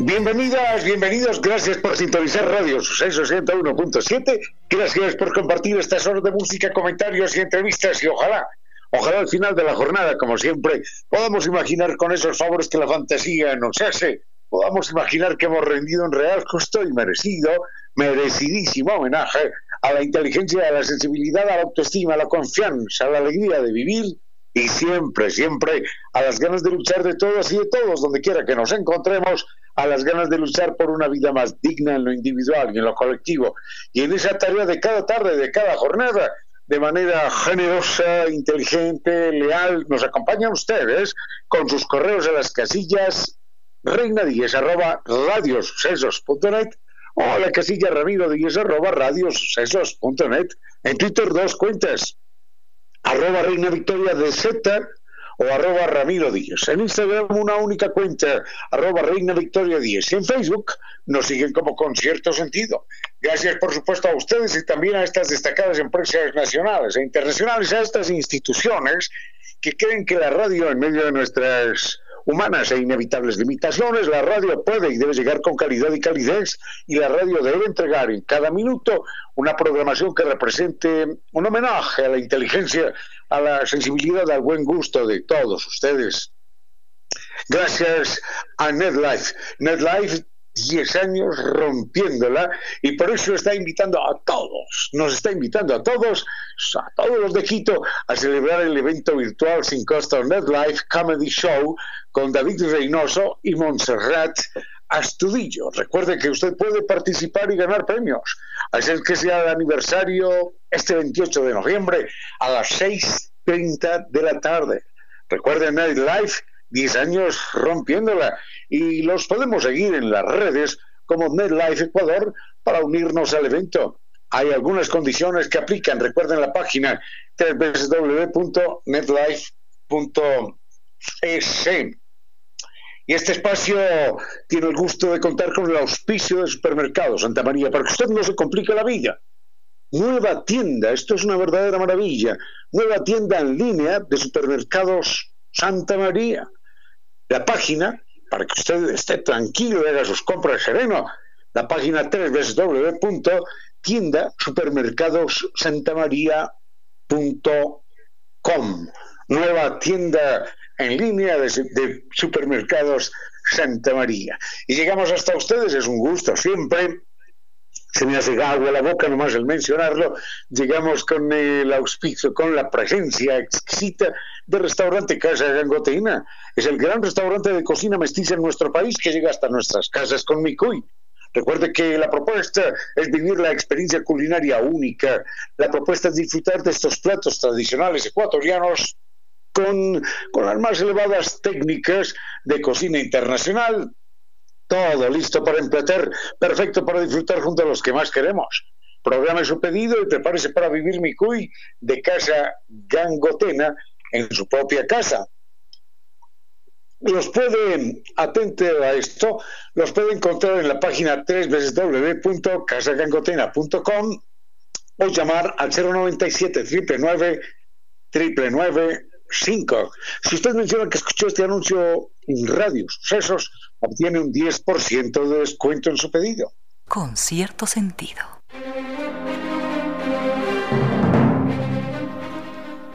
Bienvenidas, bienvenidos, gracias por sintonizar Radio 661.7, gracias por compartir estas horas de música, comentarios y entrevistas, y ojalá al final de la jornada, como siempre, podamos imaginar con esos favores que la fantasía nos hace, podamos imaginar que hemos rendido un real, justo y merecidísimo homenaje a la inteligencia, a la sensibilidad, a la autoestima, a la confianza, a la alegría de vivir, y siempre a las ganas de luchar de todas y de todos, donde quiera que nos encontremos, a las ganas de luchar por una vida más digna en lo individual y en lo colectivo, y en esa tarea de cada tarde, de cada jornada, de manera generosa, inteligente, leal, nos acompañan ustedes con sus correos a las casillas reinadiez@radiosucesos.net o a la casilla ramirodiez@radiosucesos.net. En Twitter, dos cuentas: @ReinaVictoriaDZ o @RamiroDíez. En Instagram, una única cuenta, @ReinaVictoriaDíez. Y en Facebook nos siguen como Con Cierto Sentido. Gracias, por supuesto, a ustedes y también a estas destacadas empresas nacionales e internacionales, a estas instituciones que creen que la radio, en medio de nuestras humanas e inevitables limitaciones, la radio puede y debe llegar con calidad y calidez, y la radio debe entregar en cada minuto una programación que represente un homenaje a la inteligencia, a la sensibilidad, al buen gusto de todos ustedes. Gracias a Netlife. Netlife, 10 años rompiéndola, y por eso está invitando a todos, nos está invitando a todos los de Quito, a celebrar el evento virtual sin costo Netlife Comedy Show con David Reynoso y Montserrat Astudillo. Recuerde que usted puede participar y ganar premios. Acérquese al aniversario este 28 de noviembre a las 6:30 de la tarde. Recuerde, Netlife, 10 años rompiéndola, y los podemos seguir en las redes como Netlife Ecuador para unirnos al evento. Hay algunas condiciones que aplican. Recuerden la página www.netlife.es. Y este espacio tiene el gusto de contar con el auspicio de Supermercados Santa María, para que usted no se complique la vida. Nueva tienda, esto es una verdadera maravilla, nueva tienda en línea de Supermercados Santa María. La página, para que usted esté tranquilo y haga sus compras sereno, la página www.tiendasupermercadosantamaria.com. Nueva tienda en línea de Supermercados Santa María. Y llegamos hasta ustedes, es un gusto siempre, se me hace agua la boca nomás el mencionarlo. Llegamos con el auspicio, con la presencia exquisita del restaurante Casa Gangotena. Es el gran restaurante de cocina mestiza en nuestro país, que llega hasta nuestras casas con Mikuy. Recuerde que la propuesta es vivir la experiencia culinaria única. La propuesta es disfrutar de estos platos tradicionales ecuatorianos con las más elevadas técnicas de cocina internacional. Todo listo para emplatar, perfecto para disfrutar junto a los que más queremos. Programe su pedido y prepárese para vivir Mikuy de Casa Gangotena en su propia casa. Los pueden, atente a esto, los pueden encontrar en la página www.casagangotena.com o llamar al 097 999 995. Si usted menciona que escuchó este anuncio en Radio Sucesos, obtiene un 10% de descuento en su pedido. Con cierto sentido.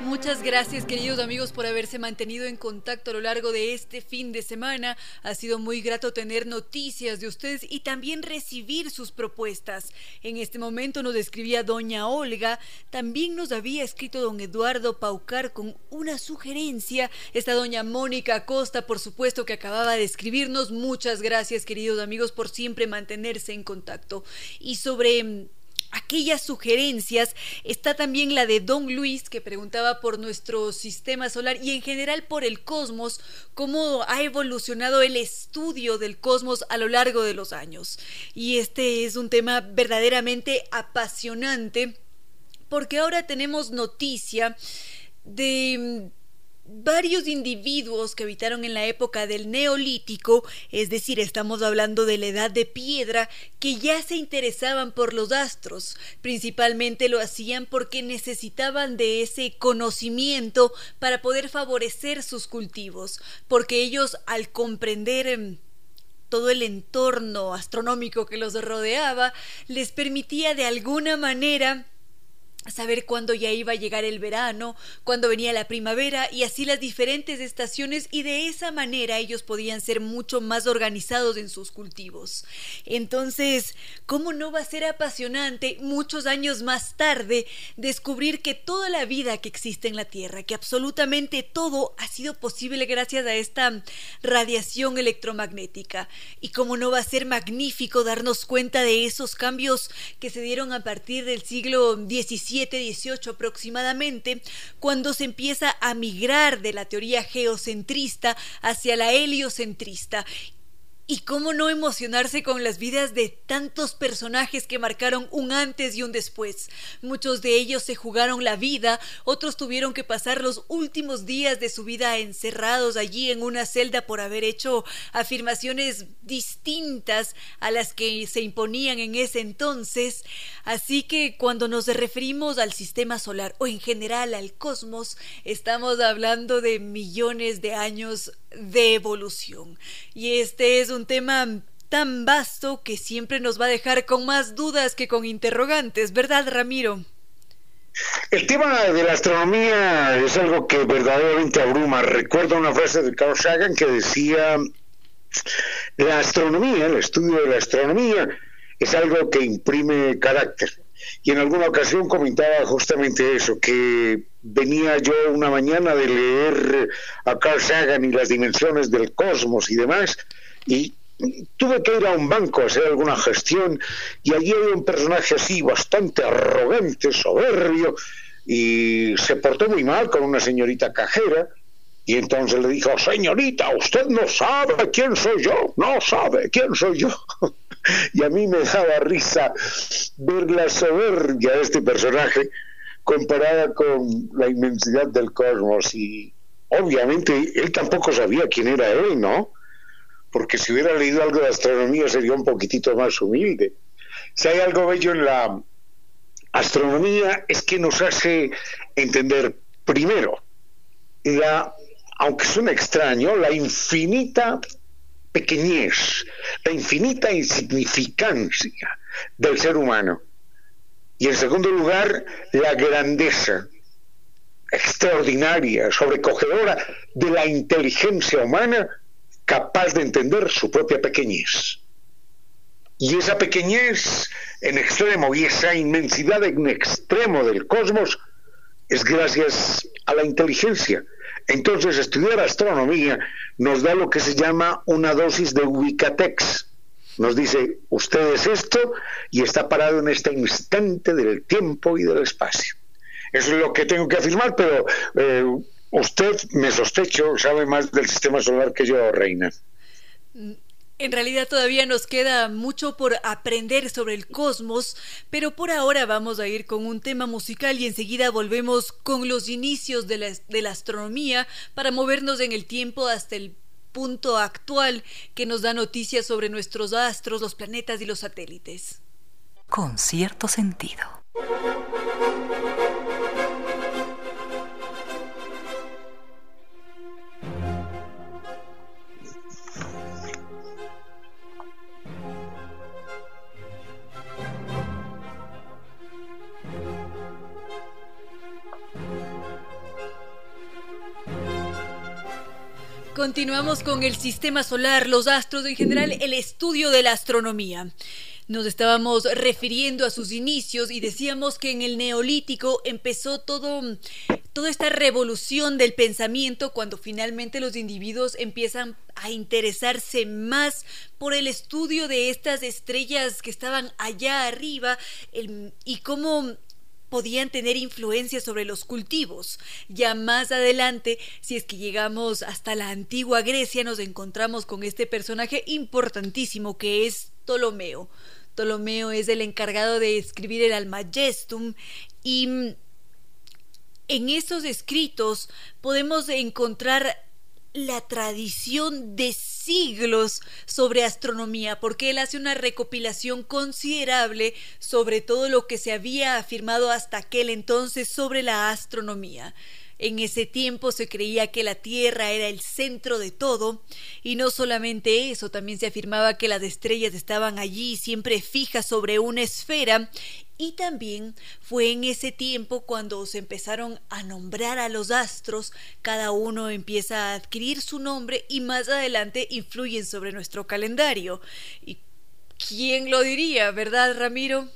Muchas gracias, queridos amigos, por haberse mantenido en contacto a lo largo de este fin de semana. Ha sido muy grato tener noticias de ustedes y también recibir sus propuestas. En este momento nos escribía doña Olga, también nos había escrito don Eduardo Paucar con una sugerencia. Está doña Mónica Acosta, por supuesto, que acababa de escribirnos. Muchas gracias, queridos amigos, por siempre mantenerse en contacto. Y sobre aquellas sugerencias. Está también la de Don Luis, que preguntaba por nuestro sistema solar y en general por el cosmos, cómo ha evolucionado el estudio del cosmos a lo largo de los años. Y este es un tema verdaderamente apasionante, porque ahora tenemos noticia de varios individuos que habitaron en la época del Neolítico, es decir, estamos hablando de la edad de piedra, que ya se interesaban por los astros. Principalmente lo hacían porque necesitaban de ese conocimiento para poder favorecer sus cultivos, porque ellos, al comprender todo el entorno astronómico que los rodeaba, les permitía de alguna manera saber cuándo ya iba a llegar el verano, cuándo venía la primavera y así las diferentes estaciones, y de esa manera ellos podían ser mucho más organizados en sus cultivos. Entonces, ¿cómo no va a ser apasionante muchos años más tarde descubrir que toda la vida que existe en la Tierra, que absolutamente todo ha sido posible gracias a esta radiación electromagnética? Y ¿cómo no va a ser magnífico darnos cuenta de esos cambios que se dieron a partir del siglo XVII, 18 aproximadamente, cuando se empieza a migrar de la teoría geocentrista hacia la heliocentrista? Y cómo no emocionarse con las vidas de tantos personajes que marcaron un antes y un después. Muchos de ellos se jugaron la vida, otros tuvieron que pasar los últimos días de su vida encerrados allí en una celda por haber hecho afirmaciones distintas a las que se imponían en ese entonces. Así que cuando nos referimos al sistema solar o en general al cosmos, estamos hablando de millones de años de evolución. Y este es un tema tan vasto que siempre nos va a dejar con más dudas que con interrogantes, ¿verdad, Ramiro? El tema de la astronomía es algo que verdaderamente abruma. Recuerdo una frase de Carl Sagan que decía: la astronomía, el estudio de la astronomía, es algo que imprime carácter. Y en alguna ocasión comentaba justamente eso, que venía yo una mañana de leer a Carl Sagan y las dimensiones del cosmos y demás, y tuve que ir a un banco a hacer alguna gestión, y allí había un personaje así, bastante arrogante, soberbio, y se portó muy mal con una señorita cajera, y entonces le dijo: señorita, usted no sabe quién soy yo, no sabe quién soy yo. Y a mí me daba risa ver la soberbia de este personaje comparada con la inmensidad del cosmos. Y obviamente él tampoco sabía quién era él, ¿no? Porque si hubiera leído algo de astronomía sería un poquitito más humilde. Si hay algo bello en la astronomía es que nos hace entender, primero, aunque suena extraño, la infinita pequeñez, la infinita insignificancia del ser humano. Y en segundo lugar, la grandeza extraordinaria, sobrecogedora de la inteligencia humana, capaz de entender su propia pequeñez. Y esa pequeñez en extremo y esa inmensidad en extremo del cosmos es gracias a la inteligencia. Entonces, estudiar astronomía nos da lo que se llama una dosis de ubicatex. Nos dice: usted es esto y está parado en este instante del tiempo y del espacio. Eso es lo que tengo que afirmar, pero usted, me sospecho, sabe más del sistema solar que yo, Reina. En realidad todavía nos queda mucho por aprender sobre el cosmos, pero por ahora vamos a ir con un tema musical y enseguida volvemos con los inicios de la astronomía para movernos en el tiempo hasta el punto actual que nos da noticias sobre nuestros astros, los planetas y los satélites. Con cierto sentido. Continuamos con el sistema solar, los astros, en general el estudio de la astronomía. Nos estábamos refiriendo a sus inicios y decíamos que en el Neolítico empezó todo toda esta revolución del pensamiento cuando finalmente los individuos empiezan a interesarse más por el estudio de estas estrellas que estaban allá arriba y cómo podían tener influencia sobre los cultivos. Ya más adelante, si es que llegamos hasta la antigua Grecia, nos encontramos con este personaje importantísimo que es Ptolomeo. Ptolomeo es el encargado de escribir el Almagestum, y en estos escritos podemos encontrar la tradición de siglos sobre astronomía, porque él hace una recopilación considerable sobre todo lo que se había afirmado hasta aquel entonces sobre la astronomía. En ese tiempo se creía que la Tierra era el centro de todo, y no solamente eso, también se afirmaba que las estrellas estaban allí siempre fijas sobre una esfera. Y también fue en ese tiempo cuando se empezaron a nombrar a los astros, cada uno empieza a adquirir su nombre y más adelante influyen sobre nuestro calendario. ¿Y quién lo diría, verdad, Ramiro?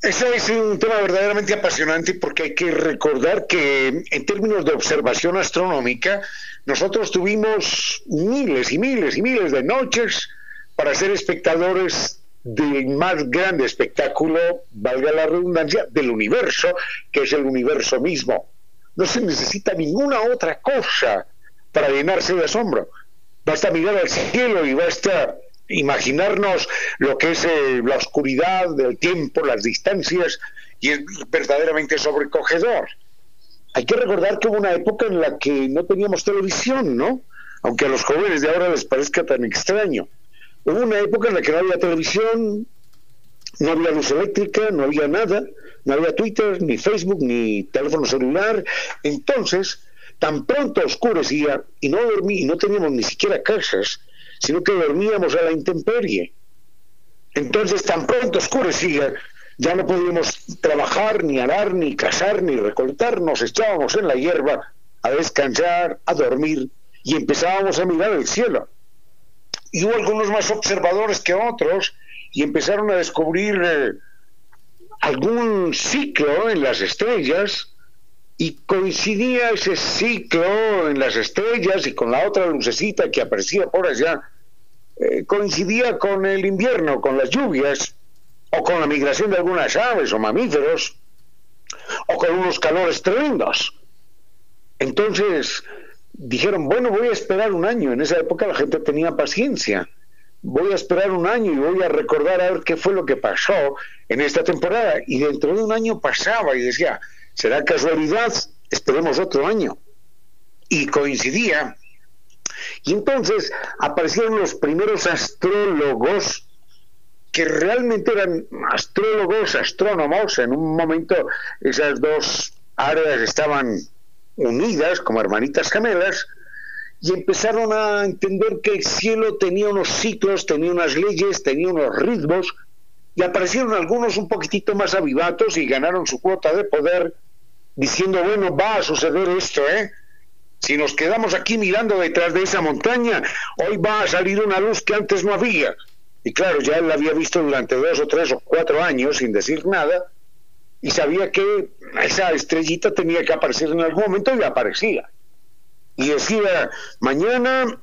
Ese es un tema verdaderamente apasionante, porque hay que recordar que en términos de observación astronómica, nosotros tuvimos miles y miles y miles de noches para ser espectadores del más grande espectáculo, valga la redundancia, del universo, que es el universo mismo. No se necesita ninguna otra cosa para llenarse de asombro. Basta mirar al cielo y basta imaginarnos lo que es la oscuridad, el tiempo, las distancias, y es verdaderamente sobrecogedor. Hay que recordar que hubo una época en la que no teníamos televisión, ¿no? Aunque a los jóvenes de ahora les parezca tan extraño. Hubo una época en la que no había televisión, no había luz eléctrica, no había nada, no había Twitter, ni Facebook, ni teléfono celular. Entonces, tan pronto oscurecía y no teníamos ni siquiera casas, sino que dormíamos a la intemperie. Entonces, tan pronto oscurecía, ya no podíamos trabajar, ni arar, ni cazar, ni recolectar. Nos echábamos en la hierba a descansar, a dormir, y empezábamos a mirar el cielo. Y hubo algunos más observadores que otros, y empezaron a descubrir algún ciclo en las estrellas, y coincidía ese ciclo en las estrellas y con la otra lucecita que aparecía por allá, coincidía con el invierno, con las lluvias, o con la migración de algunas aves o mamíferos, o con unos calores tremendos. Entonces dijeron, bueno, voy a esperar un año. En esa época la gente tenía paciencia. Voy a esperar un año y voy a recordar a ver qué fue lo que pasó en esta temporada. Y dentro de un año pasaba y decía, ¿será casualidad? Esperemos otro año. Y coincidía. Y entonces aparecieron los primeros astrólogos, que realmente eran astrólogos, astrónomos. En un momento esas dos áreas estaban unidas como hermanitas gemelas, y empezaron a entender que el cielo tenía unos ciclos, tenía unas leyes, tenía unos ritmos, y aparecieron algunos un poquitito más avivados y ganaron su cuota de poder diciendo, bueno, va a suceder esto, si nos quedamos aquí mirando detrás de esa montaña, hoy va a salir una luz que antes no había. Y claro, ya él la había visto durante 2 o 3 o 4 años sin decir nada, y sabía que esa estrellita tenía que aparecer en algún momento, y aparecía. Y decía, mañana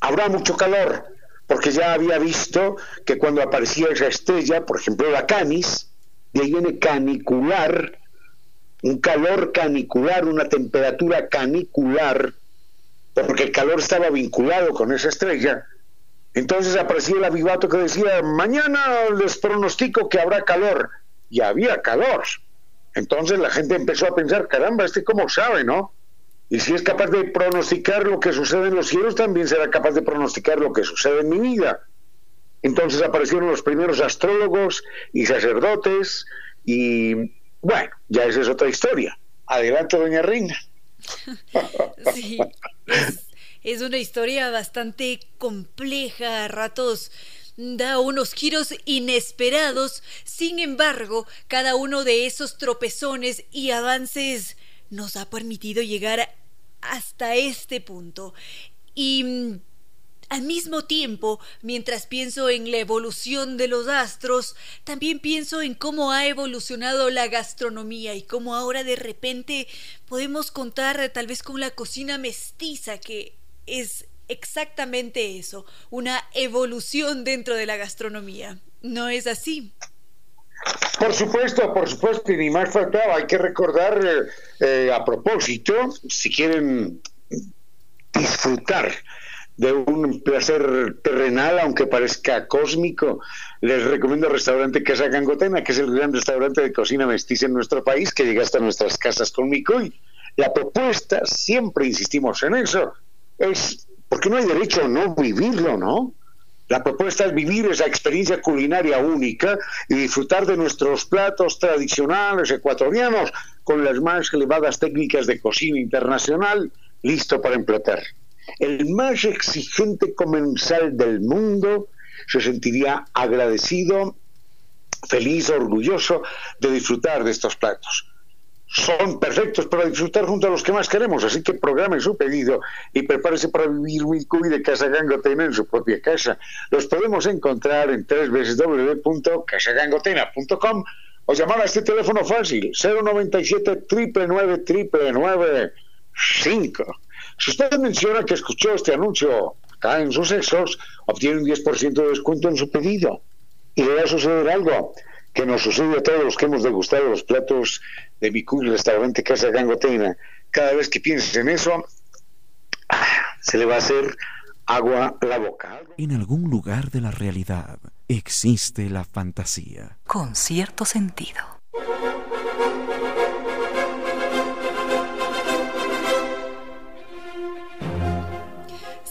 habrá mucho calor, porque ya había visto que cuando aparecía esa estrella, por ejemplo la Canis, de ahí viene canicular, un calor canicular, una temperatura canicular, porque el calor estaba vinculado con esa estrella. Entonces aparecía el avivato que decía, mañana les pronostico que habrá calor. Y había calor. Entonces la gente empezó a pensar, caramba, cómo sabe, ¿no? Y si es capaz de pronosticar lo que sucede en los cielos, también será capaz de pronosticar lo que sucede en mi vida. Entonces aparecieron los primeros astrólogos y sacerdotes, y bueno, ya esa es otra historia. Adelante, doña Reina. Sí, es una historia bastante compleja, a ratos da unos giros inesperados. Sin embargo, cada uno de esos tropezones y avances nos ha permitido llegar hasta este punto. Y Al mismo tiempo, mientras pienso en la evolución de los astros, también pienso en cómo ha evolucionado la gastronomía y cómo ahora de repente podemos contar tal vez con la cocina mestiza, que es exactamente eso, una evolución dentro de la gastronomía. ¿No es así? Por supuesto, y ni más faltaba. Hay que recordar, a propósito, si quieren disfrutar de un placer terrenal, aunque parezca cósmico, les recomiendo el restaurante Casa Gangotena, que es el gran restaurante de cocina mestiza en nuestro país, que llega hasta nuestras casas con Mikuy. La propuesta, siempre insistimos en eso, es porque no hay derecho a no vivirlo, ¿no? La propuesta es vivir esa experiencia culinaria única y disfrutar de nuestros platos tradicionales ecuatorianos con las más elevadas técnicas de cocina internacional, listo para emplatar. El más exigente comensal del mundo se sentiría agradecido, feliz, orgulloso de disfrutar de estos platos. Son perfectos para disfrutar junto a los que más queremos, así que programen su pedido y prepárese para vivir Mikuy de Casa Gangotena en su propia casa. Los podemos encontrar en www.casagangotena.com o llamar a este teléfono fácil 097 999 995. Si usted menciona que escuchó este anuncio acá en Sucesos, obtiene un 10% de descuento en su pedido. Y le va a suceder algo que nos sucede a todos los que hemos degustado los platos de Mikuy, restaurante Casa Gangotena. Cada vez que pienses en eso, se le va a hacer agua a la boca. En algún lugar de la realidad existe la fantasía. Con cierto sentido.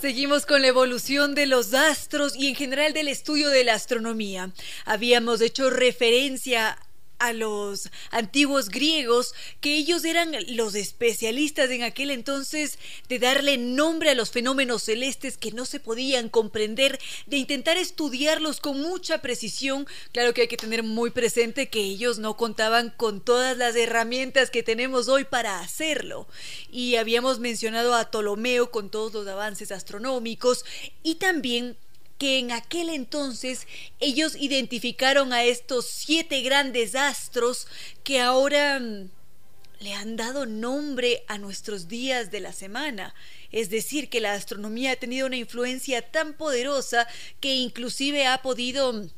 Seguimos con la evolución de los astros y en general del estudio de la astronomía. Habíamos hecho referencia a los antiguos griegos, que ellos eran los especialistas en aquel entonces de darle nombre a los fenómenos celestes que no se podían comprender, de intentar estudiarlos con mucha precisión. Claro que hay que tener muy presente que ellos no contaban con todas las herramientas que tenemos hoy para hacerlo. Y habíamos mencionado a Ptolomeo con todos los avances astronómicos, y también que en aquel entonces ellos identificaron a estos 7 grandes astros que ahora le han dado nombre a nuestros días de la semana. Es decir, que la astronomía ha tenido una influencia tan poderosa que inclusive ha podido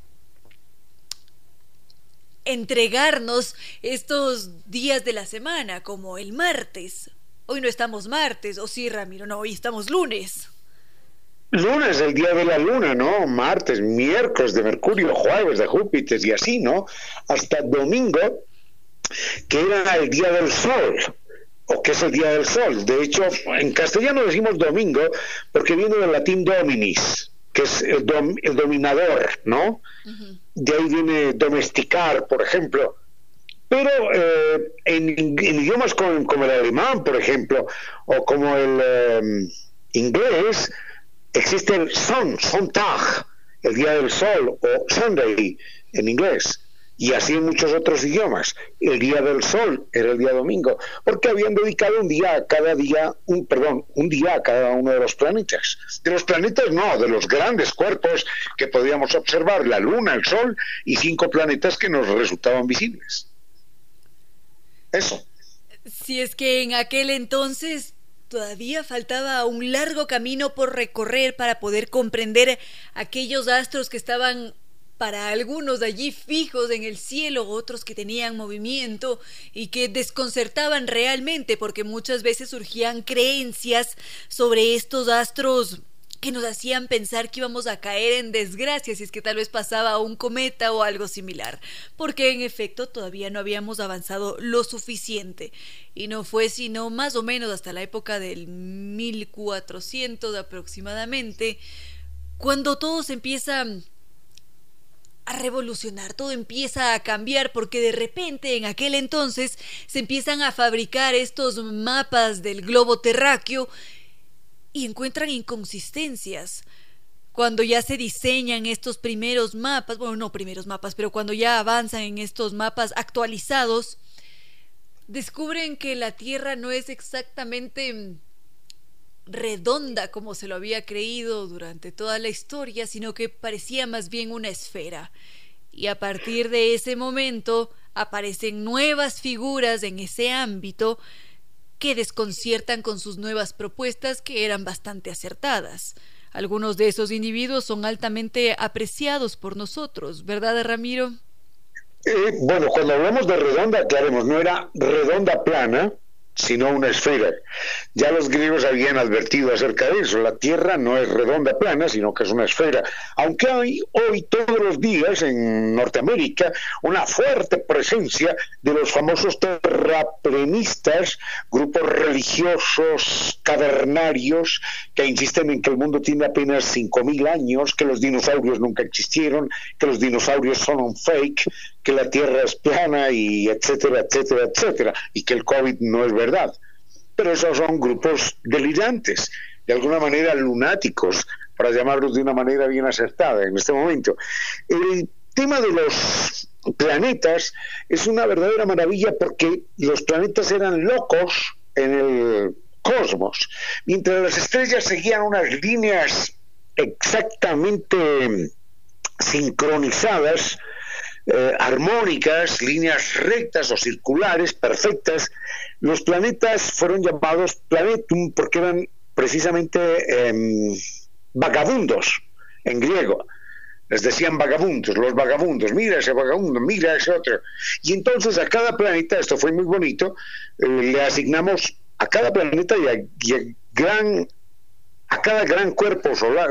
entregarnos estos días de la semana, como el martes. Hoy no estamos martes, ¿o sí, Ramiro? No, hoy estamos lunes. Lunes, el día de la luna, ¿no? Martes, miércoles de Mercurio, jueves de Júpiter y así, ¿no? Hasta domingo, que era el día del sol, o que es el día del sol. De hecho, en castellano decimos domingo porque viene del latín dominis, que es el dominador, ¿no? Uh-huh. De ahí viene domesticar, por ejemplo. Pero en idiomas como el alemán, por ejemplo, o como el inglés, existe el Sonntag, el día del sol, o Sunday en inglés, y así en muchos otros idiomas. El día del sol era el día domingo, porque habían dedicado un día a cada uno de los planetas. De los planetas no, de los grandes cuerpos que podíamos observar, la luna, el sol y 5 planetas que nos resultaban visibles. Eso. Si es que en aquel entonces todavía faltaba un largo camino por recorrer para poder comprender aquellos astros que estaban para algunos allí fijos en el cielo, otros que tenían movimiento y que desconcertaban realmente, porque muchas veces surgían creencias sobre estos astros que nos hacían pensar que íbamos a caer en desgracia si es que tal vez pasaba un cometa o algo similar, porque en efecto todavía no habíamos avanzado lo suficiente. Y no fue sino más o menos hasta la época del 1400 aproximadamente, cuando todo se empieza a revolucionar, todo empieza a cambiar, porque de repente en aquel entonces se empiezan a fabricar estos mapas del globo terráqueo y encuentran inconsistencias. Cuando ya se diseñan estos primeros mapas, bueno, no primeros mapas, pero cuando ya avanzan en estos mapas actualizados, descubren que la Tierra no es exactamente redonda como se lo había creído durante toda la historia, sino que parecía más bien una esfera. Y a partir de ese momento aparecen nuevas figuras en ese ámbito que desconciertan con sus nuevas propuestas, que eran bastante acertadas. Algunos de esos individuos son altamente apreciados por nosotros, ¿verdad, Ramiro? Bueno, cuando hablamos de redonda, aclaremos, no era redonda plana, sino una esfera. Ya los griegos habían advertido acerca de eso. La Tierra no es redonda plana, sino que es una esfera. Aunque hay hoy, todos los días, en Norteamérica, una fuerte presencia de los famosos terraplenistas, grupos religiosos, cavernarios, que insisten en que el mundo tiene apenas 5.000 años, que los dinosaurios nunca existieron, que los dinosaurios son un fake, que la Tierra es plana, y etcétera, etcétera, etcétera, y que el COVID no es verdad. Pero esos son grupos delirantes, de alguna manera lunáticos, para llamarlos de una manera bien acertada en este momento. El tema de los planetas es una verdadera maravilla, porque los planetas eran locos en el cosmos, mientras las estrellas seguían unas líneas exactamente sincronizadas, armónicas, líneas rectas o circulares, perfectas. Los planetas fueron llamados planetum porque eran precisamente vagabundos, en griego. Les decían vagabundos, los vagabundos, mira ese vagabundo, mira ese otro. Y entonces a cada planeta, esto fue muy bonito, le asignamos a cada planeta a cada gran cuerpo solar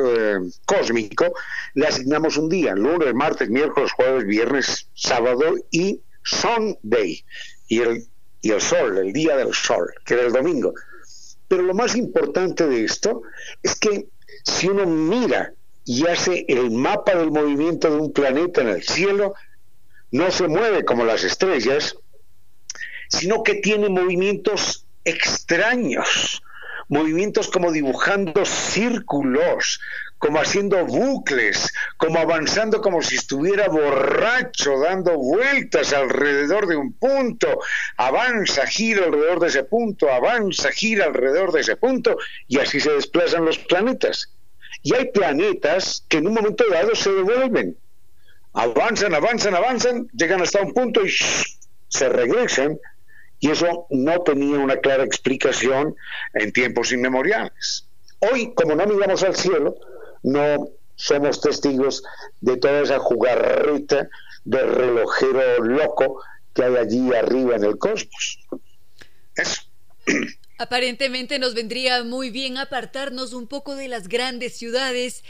cósmico le asignamos un día: lunes, martes, miércoles, jueves, viernes, sábado y Sunday, y el sol, el día del sol, que era el domingo. Pero lo más importante de esto es que si uno mira y hace el mapa del movimiento de un planeta en el cielo, no se mueve como las estrellas, sino que tiene movimientos extraños, movimientos como dibujando círculos, como haciendo bucles, como avanzando como si estuviera borracho, dando vueltas alrededor de un punto, avanza, gira alrededor de ese punto, avanza, gira alrededor de ese punto, y así se desplazan los planetas. Y hay planetas que en un momento dado se devuelven, avanzan, avanzan, avanzan, llegan hasta un punto y se regresan. Y eso no tenía una clara explicación en tiempos inmemoriales. Hoy, como no miramos al cielo, no somos testigos de toda esa jugarreta de relojero loco que hay allí arriba en el cosmos. Eso. Aparentemente nos vendría muy bien apartarnos un poco de las grandes ciudades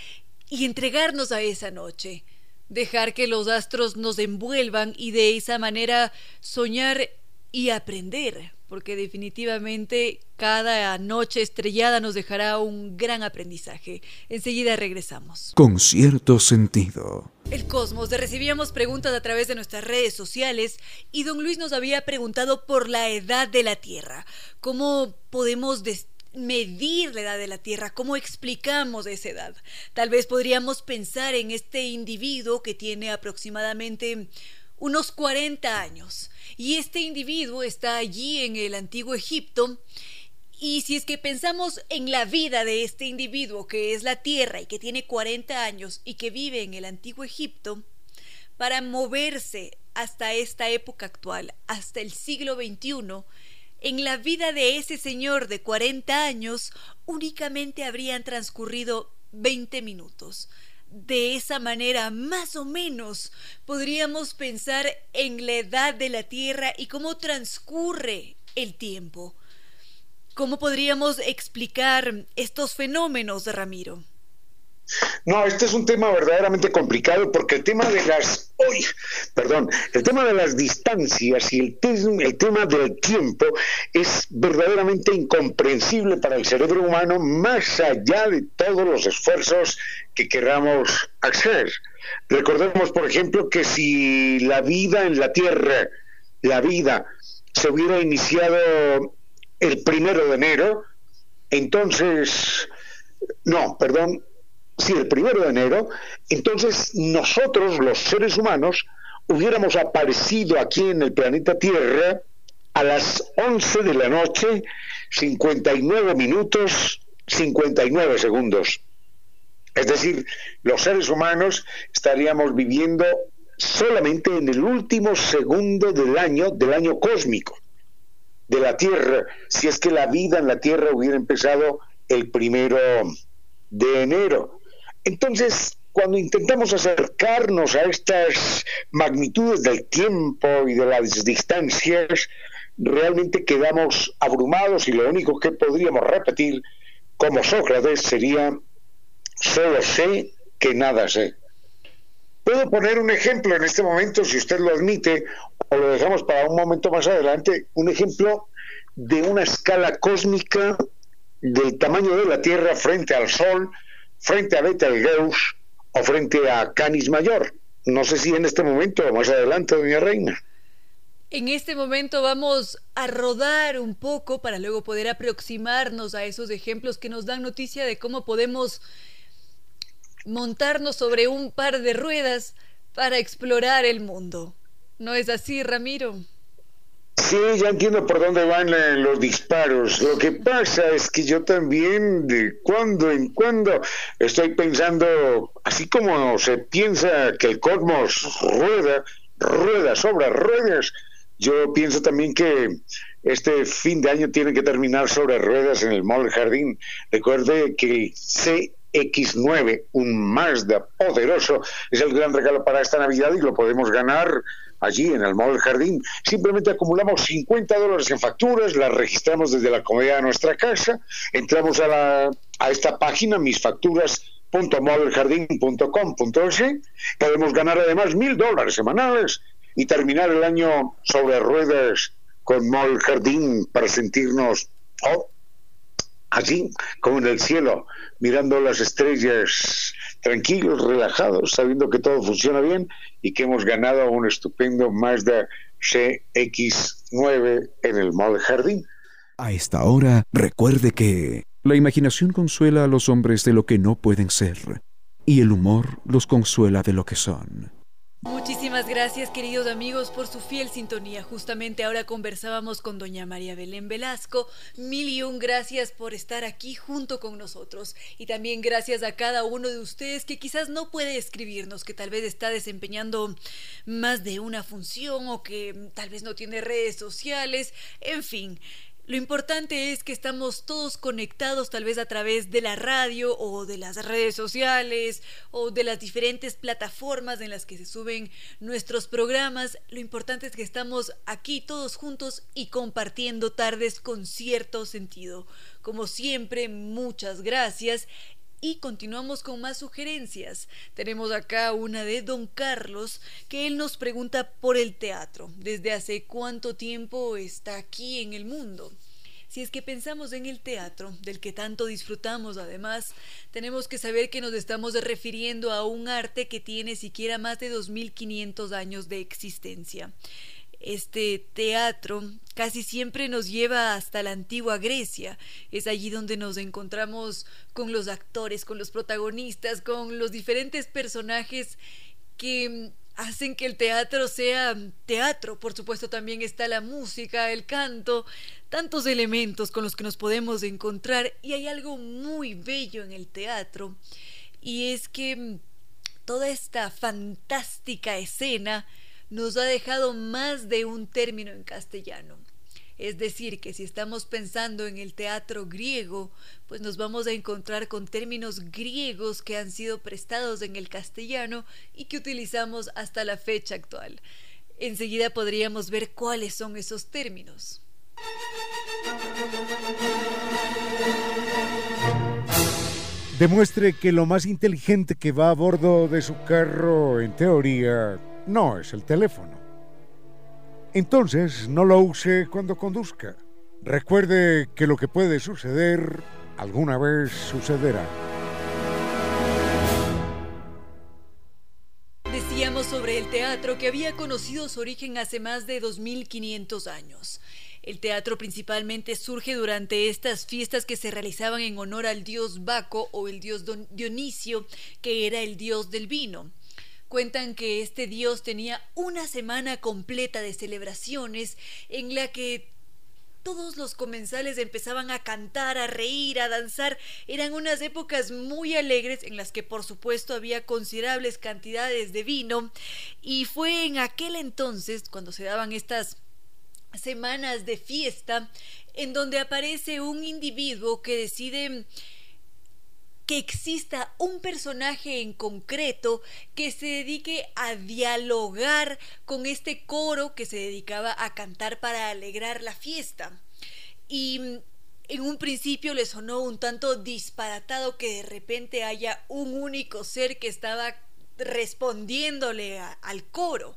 y entregarnos a esa noche. Dejar que los astros nos envuelvan y de esa manera soñar y aprender, porque definitivamente cada noche estrellada nos dejará un gran aprendizaje. Enseguida regresamos. Con cierto sentido. El Cosmos. Recibíamos preguntas a través de nuestras redes sociales y don Luis nos había preguntado por la edad de la Tierra. ¿Cómo podemos medir la edad de la Tierra? ¿Cómo explicamos esa edad? Tal vez podríamos pensar en este individuo que tiene aproximadamente unos 40 años, y este individuo está allí en el antiguo Egipto, y si es que pensamos en la vida de este individuo que es la Tierra y que tiene 40 años y que vive en el antiguo Egipto, para moverse hasta esta época actual, hasta el siglo XXI, en la vida de ese señor de 40 años únicamente habrían transcurrido 20 minutos. De esa manera, más o menos, podríamos pensar en la edad de la Tierra y cómo transcurre el tiempo. ¿Cómo podríamos explicar estos fenómenos, Ramiro? No, este es un tema verdaderamente complicado, porque el tema de las el tema de las distancias y el tema del tiempo es verdaderamente incomprensible para el cerebro humano, más allá de todos los esfuerzos que queramos hacer. Recordemos, por ejemplo, que si la vida en la Tierra, la vida, se hubiera iniciado el 1 de enero, el 1 de enero, entonces nosotros, los seres humanos, hubiéramos aparecido aquí en el planeta Tierra a las 11 de la noche, 59 minutos 59 segundos. Es decir, los seres humanos estaríamos viviendo solamente en el último segundo del año cósmico, de la Tierra, si es que la vida en la Tierra hubiera empezado el 1 de enero. Entonces, cuando intentamos acercarnos a estas magnitudes del tiempo y de las distancias, realmente quedamos abrumados, y lo único que podríamos repetir como Sócrates sería: solo sé que nada sé. Puedo poner un ejemplo en este momento, si usted lo admite, o lo dejamos para un momento más adelante, un ejemplo de una escala cósmica del tamaño de la Tierra frente al Sol, frente a Betelgeuse o frente a Canis Mayor. No sé si en este momento o más adelante, doña Reina. En este momento vamos a rodar un poco para luego poder aproximarnos a esos ejemplos que nos dan noticia de cómo podemos montarnos sobre un par de ruedas para explorar el mundo. ¿No es así, Ramiro? Sí, ya entiendo por dónde van los disparos. Lo que pasa es que yo también de cuando en cuando estoy pensando, así como se piensa que el cosmos rueda sobre ruedas, yo pienso también que este fin de año tiene que terminar sobre ruedas en el Mall Jardín. Recuerde que el CX-9, un Mazda poderoso, es el gran regalo para esta Navidad y lo podemos ganar allí en el Mall Jardín. Simplemente acumulamos $50 en facturas, las registramos desde la comodidad de nuestra casa, entramos a esta página, misfacturas.modeljardin.com.es, podemos ganar además $1,000 semanales y terminar el año sobre ruedas con Mall Jardín para sentirnos así como en el cielo, mirando las estrellas, tranquilos, relajados, sabiendo que todo funciona bien y que hemos ganado un estupendo Mazda CX-9 en el Mall Jardín. A esta hora, recuerde que la imaginación consuela a los hombres de lo que no pueden ser, y el humor los consuela de lo que son. Muchísimas gracias, queridos amigos, por su fiel sintonía. Justamente ahora conversábamos con doña María Belén Velasco. 1,001 gracias por estar aquí junto con nosotros. Y también gracias a cada uno de ustedes que quizás no puede escribirnos, que tal vez está desempeñando más de una función o que tal vez no tiene redes sociales, en fin. Lo importante es que estamos todos conectados, tal vez a través de la radio o de las redes sociales o de las diferentes plataformas en las que se suben nuestros programas. Lo importante es que estamos aquí todos juntos y compartiendo tardes con cierto sentido. Como siempre, muchas gracias. Y continuamos con más sugerencias. Tenemos acá una de don Carlos, que él nos pregunta por el teatro. ¿Desde hace cuánto tiempo está aquí en el mundo? Si es que pensamos en el teatro, del que tanto disfrutamos además, tenemos que saber que nos estamos refiriendo a un arte que tiene siquiera más de 2,500 años de existencia. Este teatro casi siempre nos lleva hasta la antigua Grecia. Es allí donde nos encontramos con los actores, con los protagonistas, con los diferentes personajes que hacen que el teatro sea teatro. Por supuesto, también está la música, el canto, tantos elementos con los que nos podemos encontrar. Y hay algo muy bello en el teatro, y es que toda esta fantástica escena nos ha dejado más de un término en castellano. Es decir, que si estamos pensando en el teatro griego, pues nos vamos a encontrar con términos griegos que han sido prestados en el castellano y que utilizamos hasta la fecha actual. Enseguida podríamos ver cuáles son esos términos. Demuestre que lo más inteligente que va a bordo de su carro, en teoría, no es el teléfono. Entonces, no lo use cuando conduzca. Recuerde que lo que puede suceder, alguna vez sucederá. Decíamos sobre el teatro que había conocido su origen hace más de 2,500 años. El teatro principalmente surge durante estas fiestas que se realizaban en honor al dios Baco o el dios Dionisio, que era el dios del vino. Cuentan que este dios tenía una semana completa de celebraciones en la que Todos los comensales empezaban a cantar, a reír, a danzar. Eran unas épocas muy alegres en las que por supuesto había considerables cantidades de vino, y fue en aquel entonces cuando se daban estas semanas de fiesta en donde aparece un individuo que decide que exista un personaje en concreto que se dedique a dialogar con este coro que se dedicaba a cantar para alegrar la fiesta. Y en un principio le sonó un tanto disparatado que de repente haya un único ser que estaba respondiéndole al coro,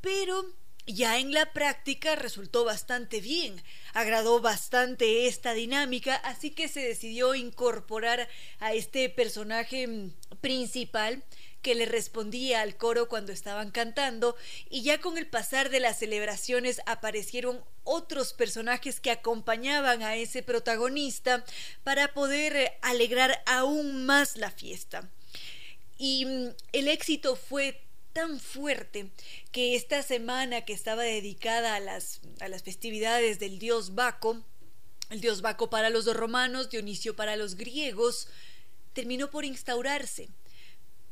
pero ya en la práctica resultó bastante bien, agradó bastante esta dinámica, así que se decidió incorporar a este personaje principal que le respondía al coro cuando estaban cantando, y ya con el pasar de las celebraciones aparecieron otros personajes que acompañaban a ese protagonista para poder alegrar aún más la fiesta. Y el éxito fue tan fuerte que esta semana que estaba dedicada a las festividades del dios Baco, el dios Baco para los romanos, Dionisio para los griegos, terminó por instaurarse,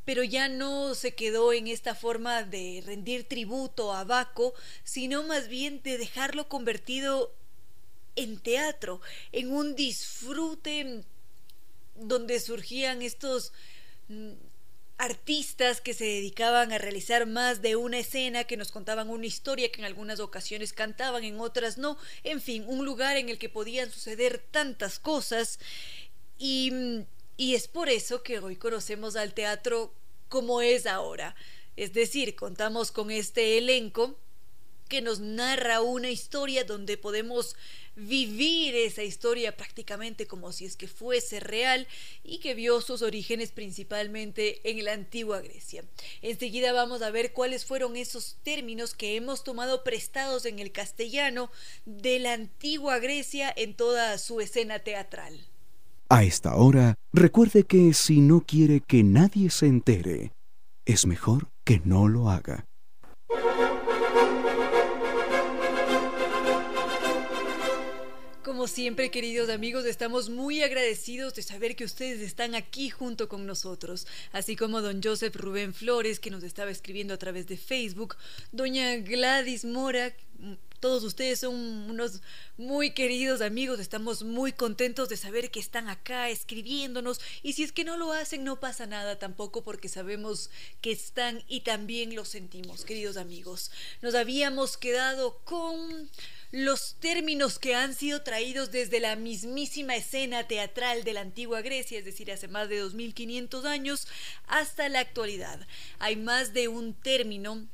pero ya no se quedó en esta forma de rendir tributo a Baco, sino más bien de dejarlo convertido en teatro, en un disfrute donde surgían estos artistas que se dedicaban a realizar más de una escena, que nos contaban una historia, que en algunas ocasiones cantaban, en otras no. En fin, un lugar en el que podían suceder tantas cosas, y es por eso que hoy conocemos al teatro como es ahora. Es decir, contamos con este elenco que nos narra una historia donde podemos vivir esa historia prácticamente como si es que fuese real, y que vio sus orígenes principalmente en la antigua Grecia. Enseguida vamos a ver cuáles fueron esos términos que hemos tomado prestados en el castellano de la antigua Grecia en toda su escena teatral. A esta hora, recuerde que si no quiere que nadie se entere, es mejor que no lo haga. Como siempre, queridos amigos, estamos muy agradecidos de saber que ustedes están aquí junto con nosotros, así como don Joseph Rubén Flores, que nos estaba escribiendo a través de Facebook, doña Gladys Mora. Todos ustedes son unos muy queridos amigos, estamos muy contentos de saber que están acá escribiéndonos, y si es que no lo hacen no pasa nada tampoco, porque sabemos que están y también lo sentimos, queridos amigos. Nos habíamos quedado con los términos que han sido traídos desde la mismísima escena teatral de la antigua Grecia, es decir, hace más de 2500 años hasta la actualidad. Hay más de un término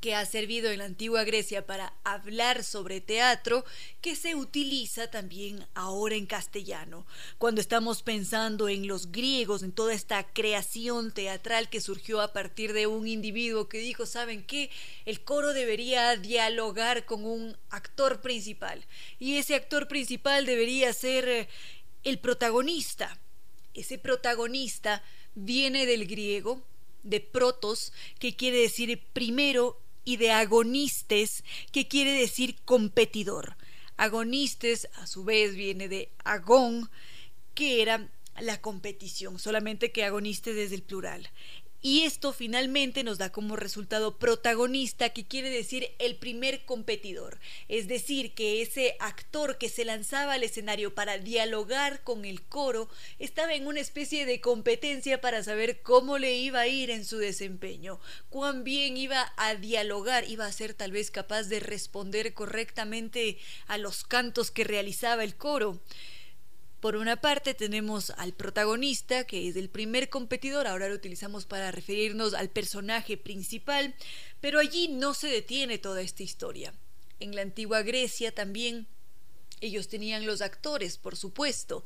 que ha servido en la antigua Grecia para hablar sobre teatro, que se utiliza también ahora en castellano. Cuando estamos pensando en los griegos, en toda esta creación teatral que surgió a partir de un individuo que dijo, ¿saben qué? El coro debería dialogar con un actor principal, y ese actor principal debería ser el protagonista. Ese protagonista viene del griego, de protos, que quiere decir primero, y de agonistes, que quiere decir competidor. Agonistes, a su vez, viene de agón, que era la competición, solamente que agonistes es el plural. Y esto finalmente nos da como resultado protagonista, que quiere decir el primer competidor. Es decir, que ese actor que se lanzaba al escenario para dialogar con el coro estaba en una especie de competencia para saber cómo le iba a ir en su desempeño, cuán bien iba a dialogar, iba a ser tal vez capaz de responder correctamente a los cantos que realizaba el coro. Por una parte tenemos al protagonista, que es el primer competidor, ahora lo utilizamos para referirnos al personaje principal, pero allí no se detiene toda esta historia. En la antigua Grecia también ellos tenían los actores, por supuesto,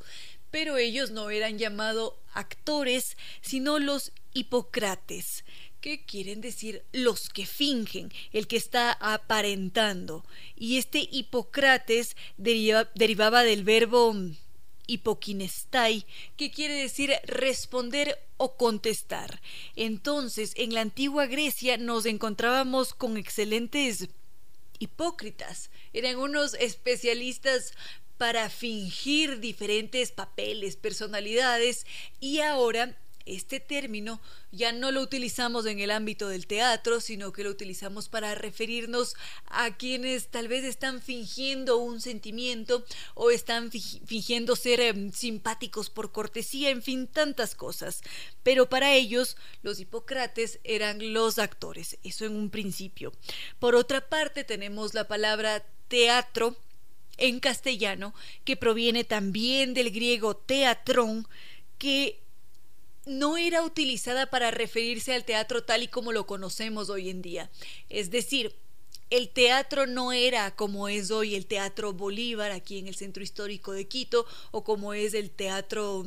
pero ellos no eran llamados actores, sino los hipócrates, que quieren decir los que fingen, el que está aparentando. Y este hipócrates derivaba del verbo hipokinestai, que quiere decir responder o contestar. Entonces, en la antigua Grecia nos encontrábamos con excelentes hipócritas, eran unos especialistas para fingir diferentes papeles, personalidades, y ahora este término ya no lo utilizamos en el ámbito del teatro, sino que lo utilizamos para referirnos a quienes tal vez están fingiendo un sentimiento o están fingiendo ser simpáticos por cortesía, en fin, tantas cosas. Pero para ellos, los hipócrates eran los actores, eso en un principio. Por otra parte, tenemos la palabra teatro en castellano, que proviene también del griego teatrón, que no era utilizada para referirse al teatro tal y como lo conocemos hoy en día. Es decir, el teatro no era como es hoy el Teatro Bolívar aquí en el Centro Histórico de Quito, o como es el Teatro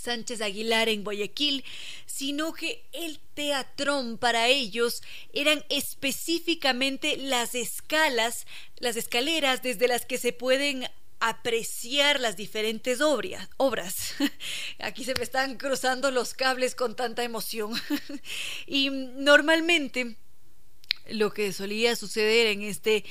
Sánchez Aguilar en Guayaquil, sino que el teatrón para ellos eran específicamente las escalas, las escaleras desde las que se pueden apreciar las diferentes obras. Aquí se me están cruzando los cables con tanta emoción. Y normalmente lo que solía suceder en este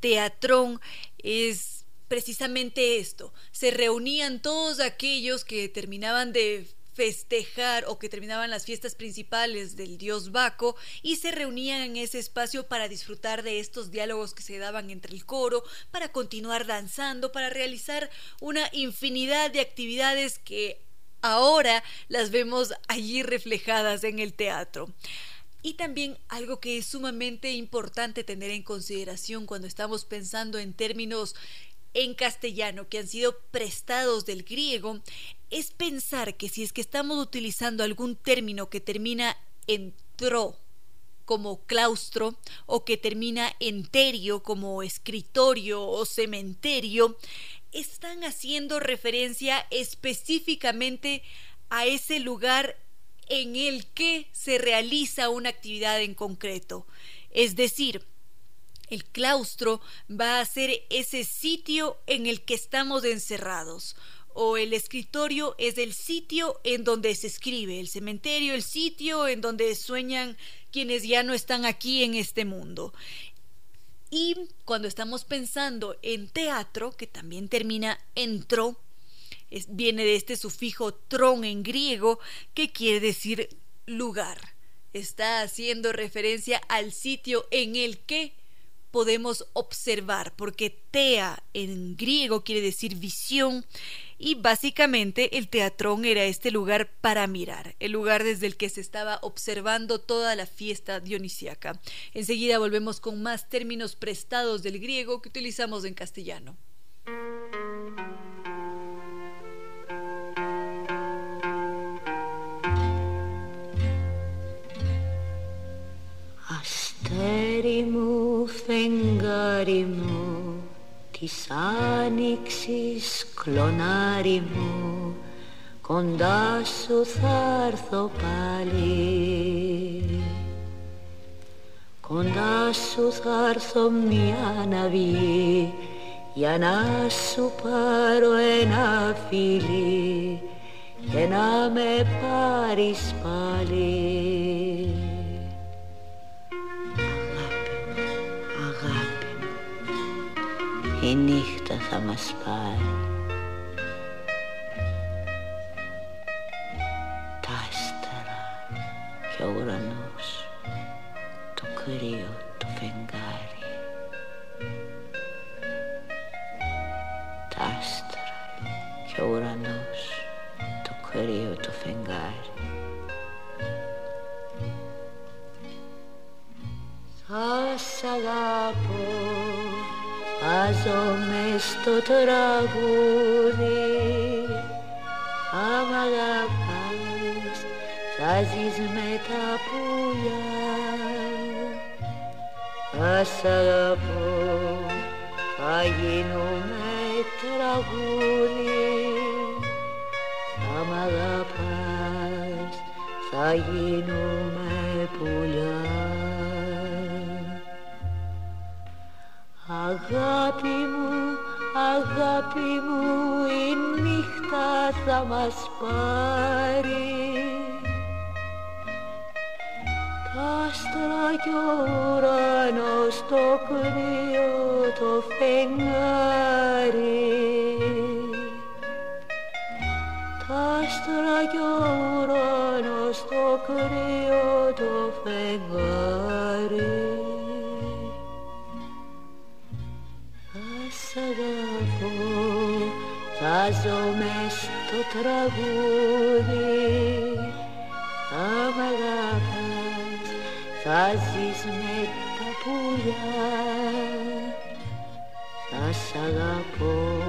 teatrón es precisamente esto: se reunían todos aquellos que terminaban de festejar o que terminaban las fiestas principales del dios Baco, y se reunían en ese espacio para disfrutar de estos diálogos que se daban entre el coro, para continuar danzando, para realizar una infinidad de actividades que ahora las vemos allí reflejadas en el teatro. Y también algo que es sumamente importante tener en consideración cuando estamos pensando en términos en castellano que han sido prestados del griego, es pensar que si es que estamos utilizando algún término que termina en tro, como claustro, o que termina en terio, como escritorio o cementerio, están haciendo referencia específicamente a ese lugar en el que se realiza una actividad en concreto. Es decir, el claustro va a ser ese sitio en el que estamos encerrados, o el escritorio es el sitio en donde se escribe, el cementerio, el sitio en donde sueñan quienes ya no están aquí en este mundo. Y cuando estamos pensando en teatro, que también termina en tro, viene de este sufijo tron en griego, que quiere decir lugar. Está haciendo referencia al sitio en el que podemos observar, porque tea en griego quiere decir visión, y básicamente el teatrón era este lugar para mirar, el lugar desde el que se estaba observando toda la fiesta dionisíaca. Enseguida volvemos con más términos prestados del griego que utilizamos en castellano. Αστέρι μου, φεγγάρι μου, της άνοιξης κλονάρι μου, κοντά σου θα έρθω πάλι. Κοντά σου θα έρθω μια ναυή, για να σου πάρω ένα φίλι και να με πάρεις πάλι. Η νύχτα θα μας πάρει. Τα άστερα και ο ουρανός, το κρύο, το φεγγάρι. Τα άστερα και ο ουρανός, το κρύο, το φεγγάρι. Θα σ' αγαπώ, βάζομαι στο τραγούδι. Θα μ' αγαπάς, θα ζεις με τα πουλιά. Θα σ' αγαπώ, θα γίνουμε τραγούδι. Θα μ' αγαπάς, θα γίνουμε πουλιά. Αγάπη μου, αγάπη μου, η νύχτα θα μας πάρει. Hasta llora nos tocó tu fengare. Hasta llora nos tocó tu fengare. Hasta llora zazomes tu tragudi amada. Fazis me tapuya, tasagapo,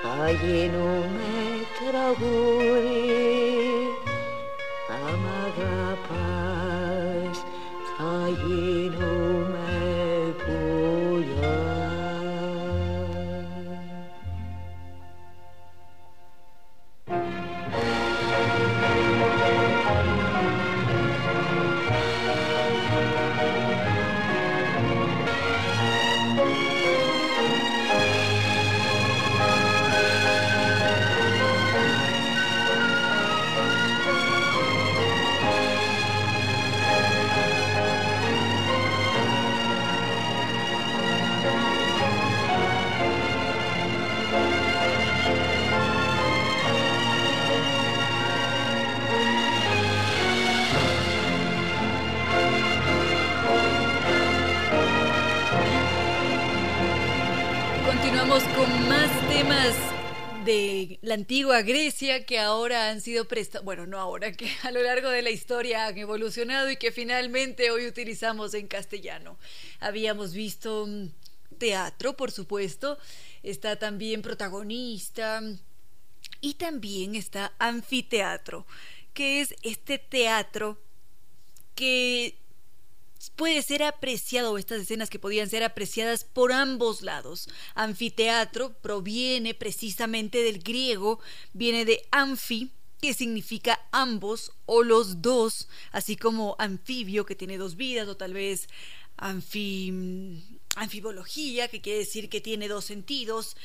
fallinu me traguri, amagapas, fallinu me puya. Continuamos con más temas de la antigua Grecia que ahora han sido prestados, bueno, no ahora, que a lo largo de la historia han evolucionado y que finalmente hoy utilizamos en castellano. Habíamos visto teatro, por supuesto, está también protagonista y también está anfiteatro, que es este teatro que puede ser apreciado, estas escenas que podían ser apreciadas por ambos lados. Anfiteatro proviene precisamente del griego, viene de anfi, que significa ambos o los dos, así como anfibio, que tiene dos vidas, o tal vez anfibología, que quiere decir que tiene dos sentidos.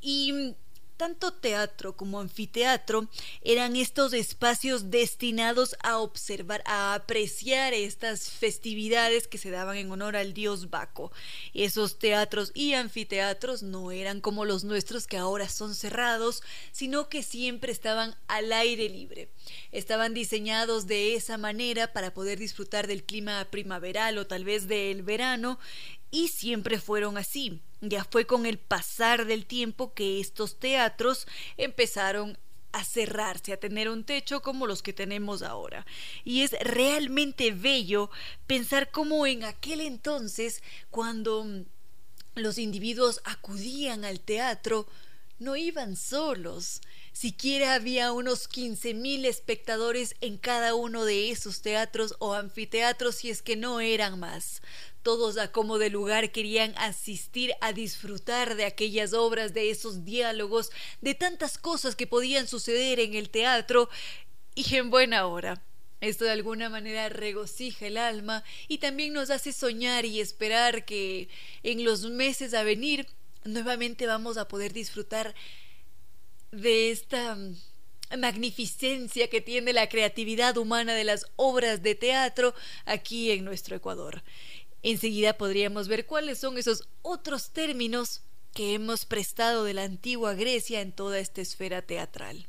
Y tanto teatro como anfiteatro eran estos espacios destinados a observar, a apreciar estas festividades que se daban en honor al dios Baco. Esos teatros y anfiteatros no eran como los nuestros, que ahora son cerrados, sino que siempre estaban al aire libre. Estaban diseñados de esa manera para poder disfrutar del clima primaveral o tal vez del verano, y siempre fueron así. Ya fue con el pasar del tiempo que estos teatros empezaron a cerrarse, a tener un techo como los que tenemos ahora. Y es realmente bello pensar cómo en aquel entonces, cuando los individuos acudían al teatro, no iban solos. Siquiera había unos 15.000 espectadores en cada uno de esos teatros o anfiteatros, si es que no eran más. Todos a como de lugar querían asistir a disfrutar de aquellas obras, de esos diálogos, de tantas cosas que podían suceder en el teatro y en buena hora. Esto de alguna manera regocija el alma y también nos hace soñar y esperar que en los meses a venir nuevamente vamos a poder disfrutar de esta magnificencia que tiene la creatividad humana de las obras de teatro aquí en nuestro Ecuador. Enseguida podríamos ver cuáles son esos otros términos que hemos prestado de la antigua Grecia en toda esta esfera teatral.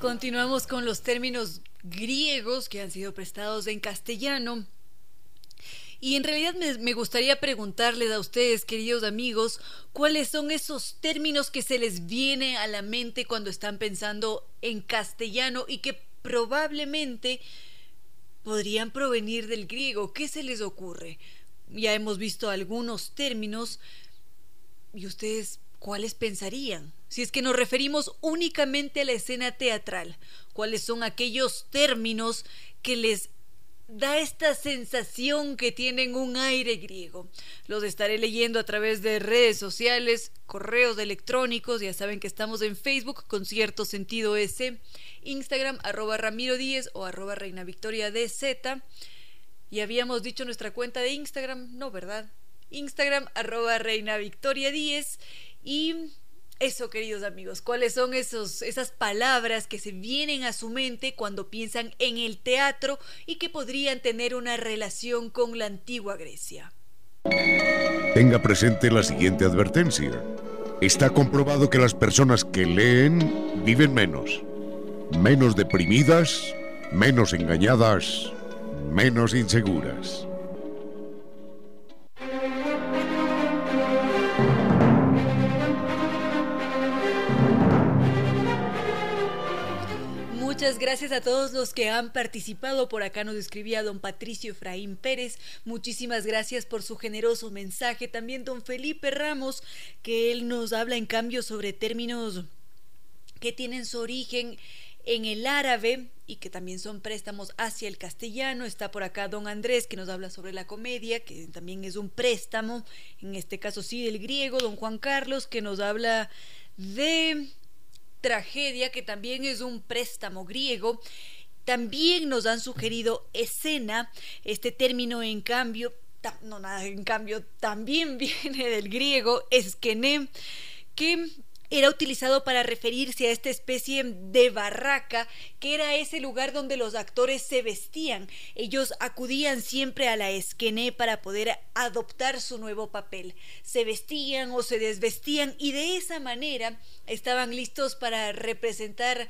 Continuamos con los términos griegos que han sido prestados en castellano. Y en realidad me gustaría preguntarles a ustedes, queridos amigos, ¿cuáles son esos términos que se les viene a la mente cuando están pensando en castellano y que probablemente podrían provenir del griego? ¿Qué se les ocurre? Ya hemos visto algunos términos. ¿Y ustedes cuáles pensarían? Si es que nos referimos únicamente a la escena teatral, ¿cuáles son aquellos términos que les da esta sensación que tienen un aire griego? Los estaré leyendo a través de redes sociales, correos electrónicos, ya saben que estamos en Facebook, con cierto sentido ese, Instagram, @Ramiro Díez o @Reina Victoria DZ. Y habíamos dicho nuestra cuenta de Instagram, ¿no, verdad? Instagram, @Reina Victoria Díez. Y eso, queridos amigos, ¿cuáles son esas palabras que se vienen a su mente cuando piensan en el teatro y que podrían tener una relación con la antigua Grecia? Tenga presente la siguiente advertencia. Está comprobado que las personas que leen viven menos, menos deprimidas, menos engañadas, menos inseguras. Muchas gracias a todos los que han participado. Por acá nos escribía don Patricio Efraín Pérez. Muchísimas gracias por su generoso mensaje. También don Felipe Ramos, que él nos habla en cambio sobre términos que tienen su origen en el árabe y que también son préstamos hacia el castellano. Está por acá don Andrés, que nos habla sobre la comedia, que también es un préstamo, en este caso sí, del griego. Don Juan Carlos, que nos habla de tragedia, que también es un préstamo griego. También nos han sugerido escena. Este término, en cambio, también viene del griego esquené, que era utilizado para referirse a esta especie de barraca, que era ese lugar donde los actores se vestían. Ellos acudían siempre a la esquené para poder adoptar su nuevo papel. Se vestían o se desvestían y de esa manera estaban listos para representar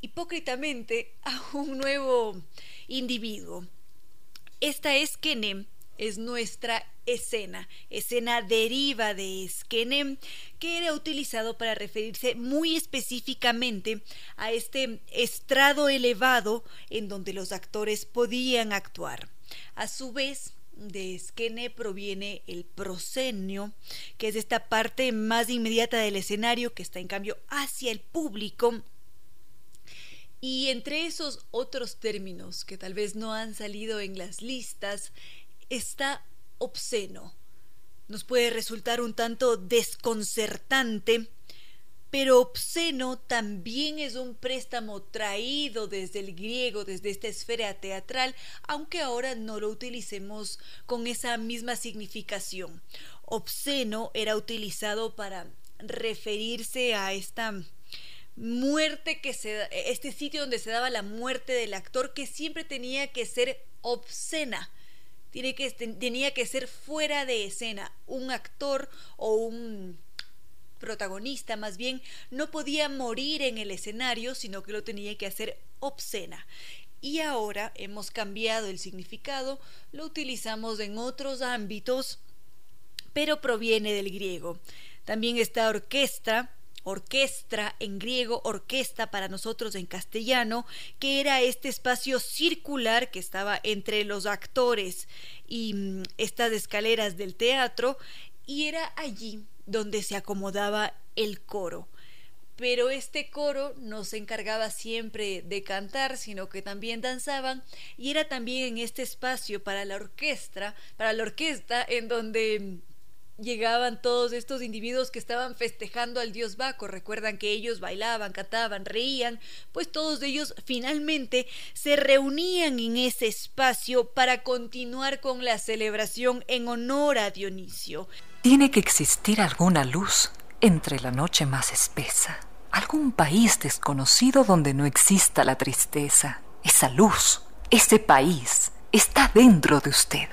hipócritamente a un nuevo individuo. Esta esquené es nuestra escena. Escena deriva de esquené, que era utilizado para referirse muy específicamente a este estrado elevado en donde los actores podían actuar. A su vez, de esquené proviene el proscenio, que es esta parte más inmediata del escenario que está en cambio hacia el público. Y entre esos otros términos que tal vez no han salido en las listas está obsceno. Nos puede resultar un tanto desconcertante, pero obsceno también es un préstamo traído desde el griego, desde esta esfera teatral, aunque ahora no lo utilicemos con esa misma significación. Obsceno era utilizado para referirse a esta muerte que se, este sitio donde se daba la muerte del actor, que siempre tenía que ser obscena, tenía que ser fuera de escena. Un actor o un protagonista más bien no podía morir en el escenario, sino que lo tenía que hacer obscena. Y ahora hemos cambiado el significado, lo utilizamos en otros ámbitos, pero proviene del griego. También está orquesta, orquestra en griego, orquesta para nosotros en castellano, que era este espacio circular que estaba entre los actores y estas escaleras del teatro, y era allí donde se acomodaba el coro. Pero este coro no se encargaba siempre de cantar, sino que también danzaban, y era también en este espacio para la orquesta en donde llegaban todos estos individuos que estaban festejando al dios Baco. Recuerdan que ellos bailaban, cantaban, reían, pues todos ellos finalmente se reunían en ese espacio para continuar con la celebración en honor a Dionisio. Tiene que existir alguna luz entre la noche más espesa, algún país desconocido donde no exista la tristeza. Esa luz, ese país, está dentro de usted.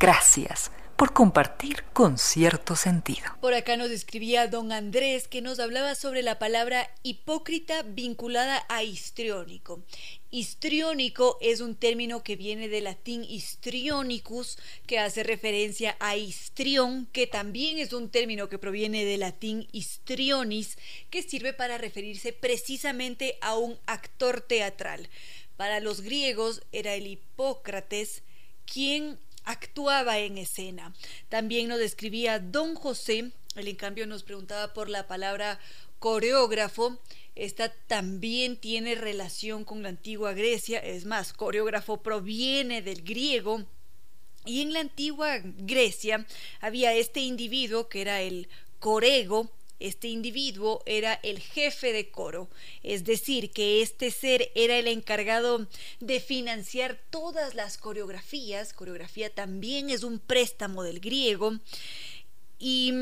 Gracias por compartir con cierto sentido. Por acá nos escribía don Andrés, que nos hablaba sobre la palabra hipócrita vinculada a histriónico. Histriónico es un término que viene del latín histrionicus, que hace referencia a histrión, que también es un término que proviene del latín histrionis, que sirve para referirse precisamente a un actor teatral. Para los griegos era el Hipócrates quien actuaba en escena. También nos describía don José, él en cambio nos preguntaba por la palabra coreógrafo. Esta también tiene relación con la antigua Grecia, es más, coreógrafo proviene del griego, y en la antigua Grecia había este individuo que era el corego. Este individuo era el jefe de coro, es decir, que este ser era el encargado de financiar todas las coreografías. Coreografía también es un préstamo del griego, y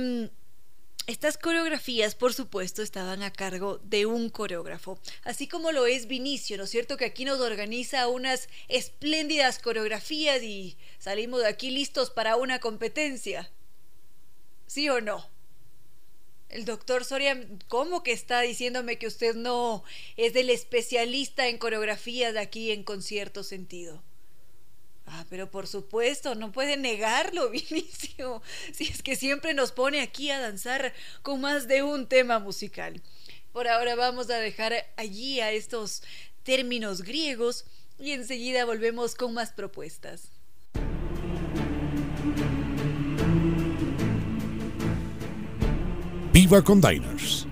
estas coreografías, por supuesto, estaban a cargo de un coreógrafo, así como lo es Vinicio, ¿no es cierto?, que aquí nos organiza unas espléndidas coreografías y salimos de aquí listos para una competencia, ¿sí o no? El doctor Soria, ¿cómo que está diciéndome que usted no es el especialista en coreografías de aquí en Concierto Sentido? Ah, pero por supuesto, no puede negarlo, Vinicio, si es que siempre nos pone aquí a danzar con más de un tema musical. Por ahora vamos a dejar allí a estos términos griegos y enseguida volvemos con más propuestas. Viva con Diners.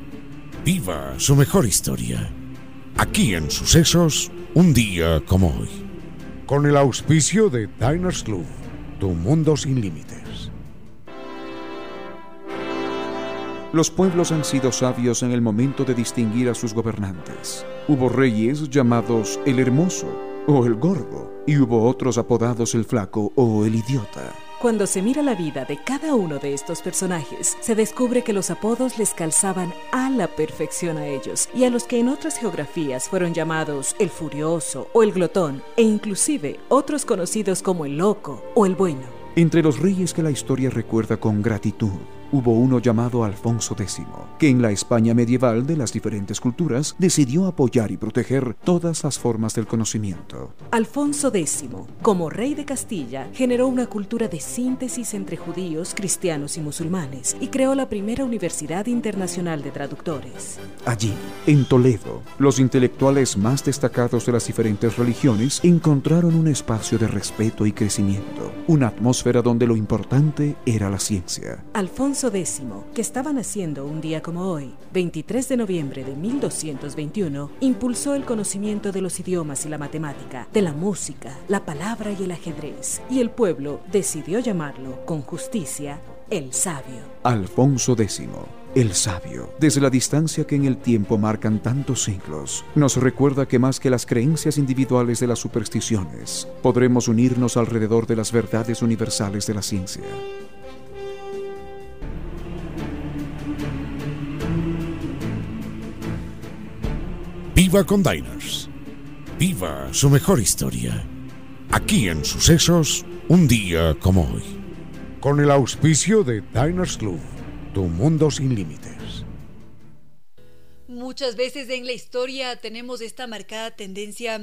Viva su mejor historia. Aquí en Sucesos, un día como hoy. Con el auspicio de Diners Club, tu mundo sin límites. Los pueblos han sido sabios en el momento de distinguir a sus gobernantes. Hubo reyes llamados el Hermoso o el Gordo, y hubo otros apodados el Flaco o el Idiota. Cuando se mira la vida de cada uno de estos personajes, se descubre que los apodos les calzaban a la perfección a ellos, y a los que en otras geografías fueron llamados el Furioso o el Glotón, e inclusive otros conocidos como el Loco o el Bueno. Entre los reyes que la historia recuerda con gratitud, hubo uno llamado Alfonso X, que en la España medieval de las diferentes culturas decidió apoyar y proteger todas las formas del conocimiento. Alfonso X, como rey de Castilla, generó una cultura de síntesis entre judíos, cristianos y musulmanes, y creó la primera universidad internacional de traductores. Allí, en Toledo, los intelectuales más destacados de las diferentes religiones encontraron un espacio de respeto y crecimiento, una atmósfera donde lo importante era la ciencia. Alfonso X, que estaba naciendo un día como hoy, 23 de noviembre de 1221, impulsó el conocimiento de los idiomas y la matemática, de la música, la palabra y el ajedrez, y el pueblo decidió llamarlo, con justicia, el Sabio. Alfonso X, el Sabio, desde la distancia que en el tiempo marcan tantos siglos, nos recuerda que más que las creencias individuales de las supersticiones, podremos unirnos alrededor de las verdades universales de la ciencia. Viva con Diners. Viva su mejor historia. Aquí en Sucesos, un día como hoy. Con el auspicio de Diners Club, tu mundo sin límites. Muchas veces en la historia tenemos esta marcada tendencia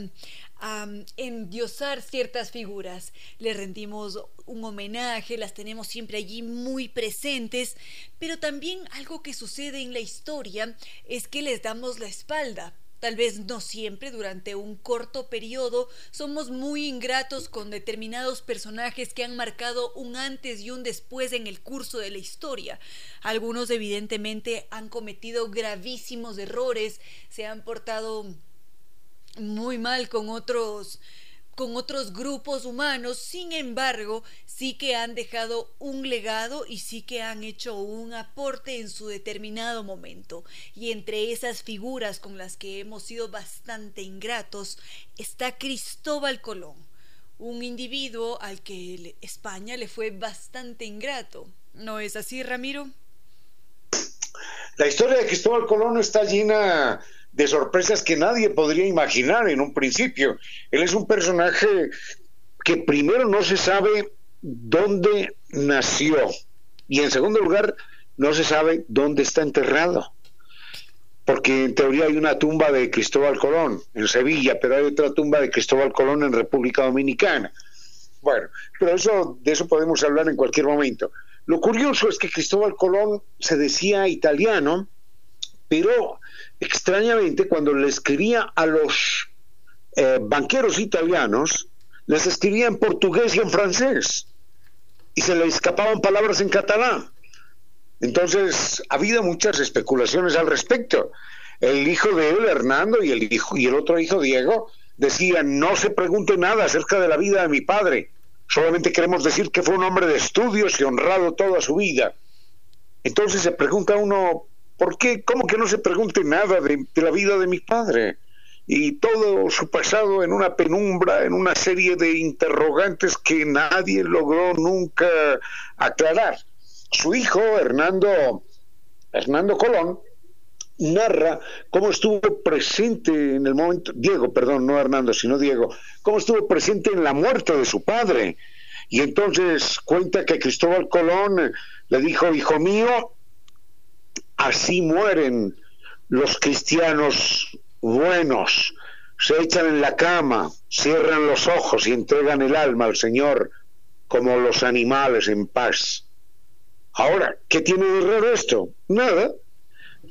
a endiosar ciertas figuras. Les rendimos un homenaje, las tenemos siempre allí muy presentes, pero también algo que sucede en la historia es que les damos la espalda. Tal vez no siempre, durante un corto periodo, somos muy ingratos con determinados personajes que han marcado un antes y un después en el curso de la historia. Algunos evidentemente han cometido gravísimos errores, se han portado muy mal con otros grupos humanos, sin embargo, sí que han dejado un legado y sí que han hecho un aporte en su determinado momento. Y entre esas figuras con las que hemos sido bastante ingratos está Cristóbal Colón, un individuo al que España le fue bastante ingrato. ¿No es así, Ramiro? La historia de Cristóbal Colón está llena de sorpresas que nadie podría imaginar en un principio. Él es un personaje que primero no se sabe dónde nació y en segundo lugar no se sabe dónde está enterrado, porque en teoría hay una tumba de Cristóbal Colón en Sevilla, pero hay otra tumba de Cristóbal Colón en República Dominicana. Bueno, pero de eso podemos hablar en cualquier momento. Lo curioso es que Cristóbal Colón se decía italiano, pero extrañamente cuando le escribía a los banqueros italianos, les escribía en portugués y en francés, y se le escapaban palabras en catalán. Entonces ha habido muchas especulaciones al respecto. El hijo de él, Hernando, y el otro hijo, Diego, decían: no se pregunte nada acerca de la vida de mi padre, solamente queremos decir que fue un hombre de estudios y honrado toda su vida. Entonces se pregunta uno, ¿por qué? ¿Cómo que no se pregunte nada de la vida de mi padre? Y todo su pasado en una penumbra, en una serie de interrogantes que nadie logró nunca aclarar. Su hijo, Hernando Colón, narra cómo estuvo presente en el momento, Diego, cómo estuvo presente en la muerte de su padre. Y entonces cuenta que Cristóbal Colón le dijo: hijo mío, así mueren los cristianos buenos, se echan en la cama, cierran los ojos y entregan el alma al Señor como los animales en paz. Ahora, ¿qué tiene de raro esto? Nada,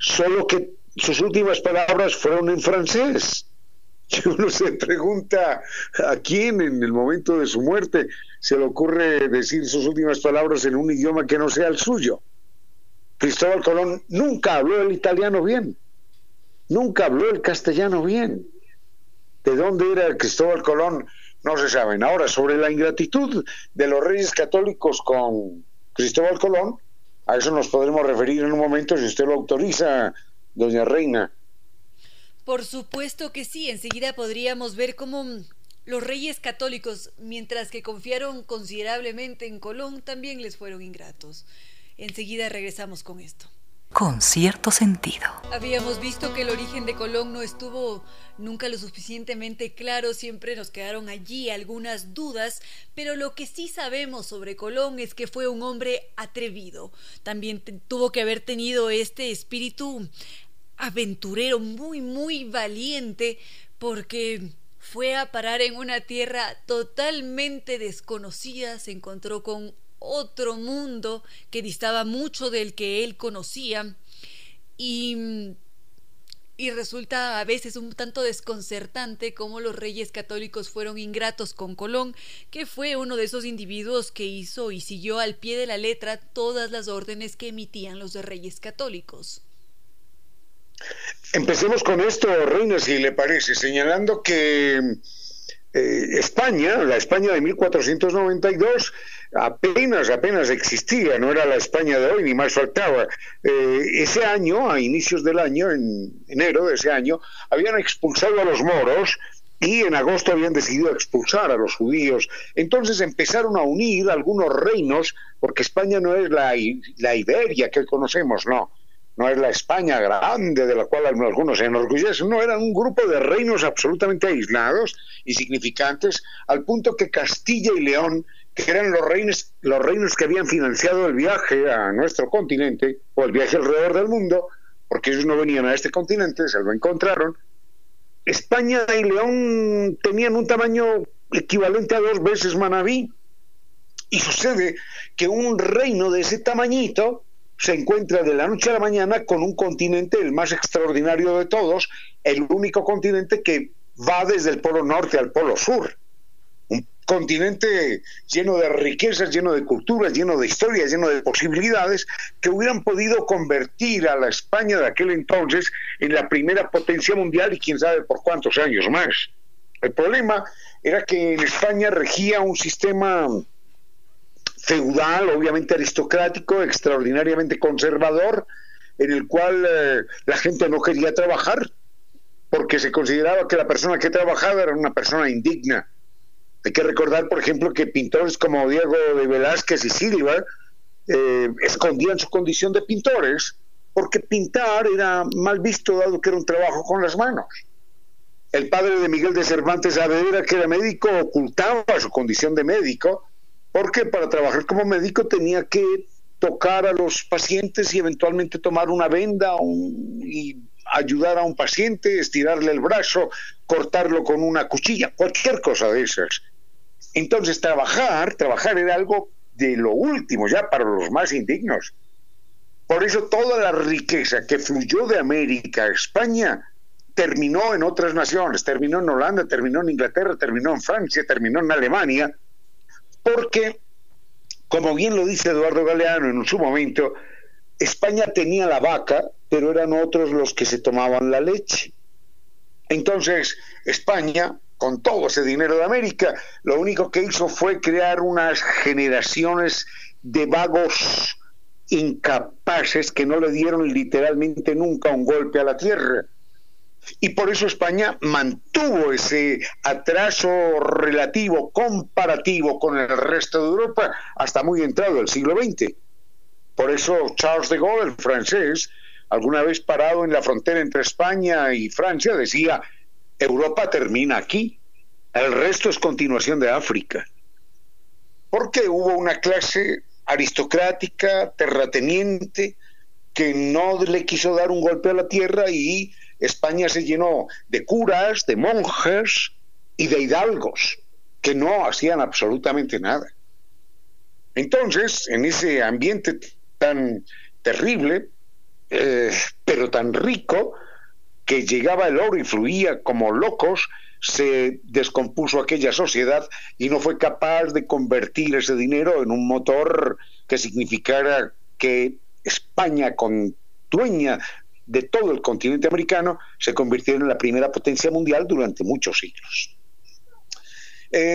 solo que sus últimas palabras fueron en francés. Y uno se pregunta a quién en el momento de su muerte se le ocurre decir sus últimas palabras en un idioma que no sea el suyo. Cristóbal Colón nunca habló el italiano bien, nunca habló el castellano bien. ¿De dónde era Cristóbal Colón? No se saben. Ahora, sobre la ingratitud de los reyes católicos con Cristóbal Colón, a eso nos podremos referir en un momento, si usted lo autoriza, doña Reina. Por supuesto que sí. Enseguida podríamos ver cómo los reyes católicos, mientras que confiaron considerablemente en Colón, también les fueron ingratos. Enseguida regresamos con esto. Con cierto sentido. Habíamos visto que el origen de Colón no estuvo nunca lo suficientemente claro, siempre nos quedaron allí algunas dudas, pero lo que sí sabemos sobre Colón es que fue un hombre atrevido. También tuvo que haber tenido este espíritu aventurero muy, muy valiente, porque fue a parar en una tierra totalmente desconocida, se encontró con otro mundo que distaba mucho del que él conocía y resulta a veces un tanto desconcertante cómo los reyes católicos fueron ingratos con Colón, que fue uno de esos individuos que hizo y siguió al pie de la letra todas las órdenes que emitían los reyes católicos. Empecemos con esto, Reina, si le parece, señalando que España, la España de 1492, apenas existía, no era la España de hoy, ni más faltaba. Ese año, a inicios del año, en enero de ese año, habían expulsado a los moros y en agosto habían decidido expulsar a los judíos. Entonces empezaron a unir algunos reinos, porque España no es la Iberia que hoy conocemos, no. no es la España grande de la cual algunos se enorgullecen, no, eran un grupo de reinos absolutamente aislados y significantes, al punto que Castilla y León, que eran los reinos que habían financiado el viaje a nuestro continente, o el viaje alrededor del mundo, porque ellos no venían a este continente, se lo encontraron, España y León tenían un tamaño equivalente a 2 veces Manabí, y sucede que un reino de ese tamañito se encuentra de la noche a la mañana con un continente, el más extraordinario de todos, el único continente que va desde el polo norte al polo sur, un continente lleno de riquezas, lleno de culturas, lleno de historias, lleno de posibilidades, que hubieran podido convertir a la España de aquel entonces en la primera potencia mundial y quién sabe por cuántos años más. El problema era que en España regía un sistema feudal, obviamente aristocrático, extraordinariamente conservador, en el cual la gente no quería trabajar, porque se consideraba que la persona que trabajaba era una persona indigna. Hay que recordar, por ejemplo, que pintores como Diego de Velázquez y Silva escondían su condición de pintores, porque pintar era mal visto, dado que era un trabajo con las manos. El padre de Miguel de Cervantes Avedera, que era médico, ocultaba su condición de médico, porque para trabajar como médico tenía que tocar a los pacientes y eventualmente tomar una venda y ayudar a un paciente, estirarle el brazo, cortarlo con una cuchilla, cualquier cosa de esas. Entonces trabajar era algo de lo último ya para los más indignos. Por eso toda la riqueza que fluyó de América a España terminó en otras naciones, terminó en Holanda, terminó en Inglaterra, terminó en Francia, terminó en Alemania, porque, como bien lo dice Eduardo Galeano en su momento, España tenía la vaca, pero eran otros los que se tomaban la leche. Entonces, España, con todo ese dinero de América, lo único que hizo fue crear unas generaciones de vagos incapaces que no le dieron literalmente nunca un golpe a la tierra. Y por eso España mantuvo ese atraso relativo, comparativo con el resto de Europa, hasta muy entrado el siglo XX. Por eso Charles de Gaulle, el francés, alguna vez parado en la frontera entre España y Francia, decía: Europa termina aquí, el resto es continuación de África. Porque hubo una clase aristocrática, terrateniente, que no le quiso dar un golpe a la tierra, y España se llenó de curas, de monjes y de hidalgos que no hacían absolutamente nada. Entonces, en ese ambiente tan terrible, pero tan rico, que llegaba el oro y fluía como locos, se descompuso aquella sociedad y no fue capaz de convertir ese dinero en un motor que significara que España, con dueña de todo el continente americano, se convirtió en la primera potencia mundial durante muchos siglos.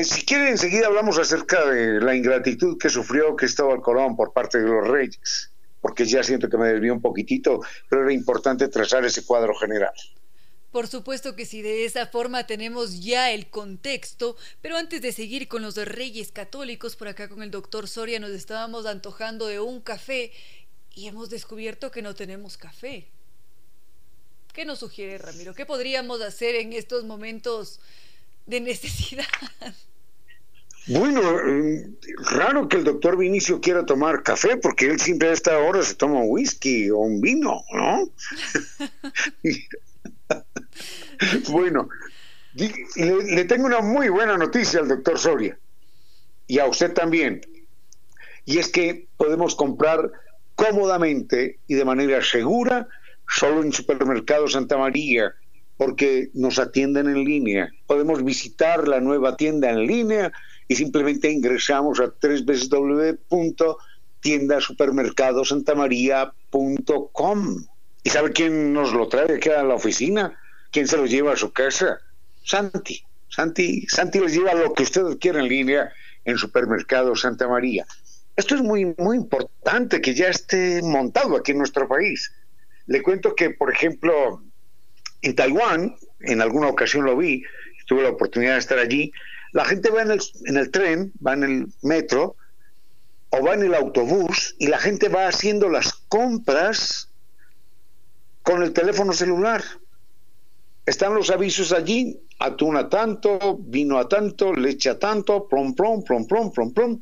Si quieren, enseguida hablamos acerca de la ingratitud que sufrió Cristóbal Colón por parte de los reyes, porque ya siento que me desvío un poquitito, pero era importante trazar ese cuadro general. Por supuesto que sí, de esa forma tenemos ya el contexto, pero antes de seguir con los reyes católicos, por acá con el doctor Soria nos estábamos antojando de un café y hemos descubierto que no tenemos café. ¿Qué nos sugiere, Ramiro? ¿Qué podríamos hacer en estos momentos de necesidad? Bueno, raro que el doctor Vinicio quiera tomar café, porque él siempre a esta hora se toma un whisky o un vino, ¿no? Bueno, le tengo una muy buena noticia al doctor Soria, y a usted también, y es que podemos comprar cómodamente y de manera segura solo en Supermercados Santa María, porque nos atienden en línea. Podemos visitar la nueva tienda en línea y simplemente ingresamos a www.tiendasupermercadosantamaría.com. ¿Y sabe quién nos lo trae aquí a la oficina? ¿Quién se lo lleva a su casa? Santi les lleva lo que usted quiera en línea en Supermercados Santa María. Esto es muy, muy importante que ya esté montado aquí en nuestro país. Le cuento que, por ejemplo, en Taiwán, en alguna ocasión lo vi, tuve la oportunidad de estar allí, la gente va en el tren, va en el metro o va en el autobús, y la gente va haciendo las compras con el teléfono celular. Están los avisos allí: atún a tanto, vino a tanto, leche a tanto, plom, plom, plom, plom, plom, plom.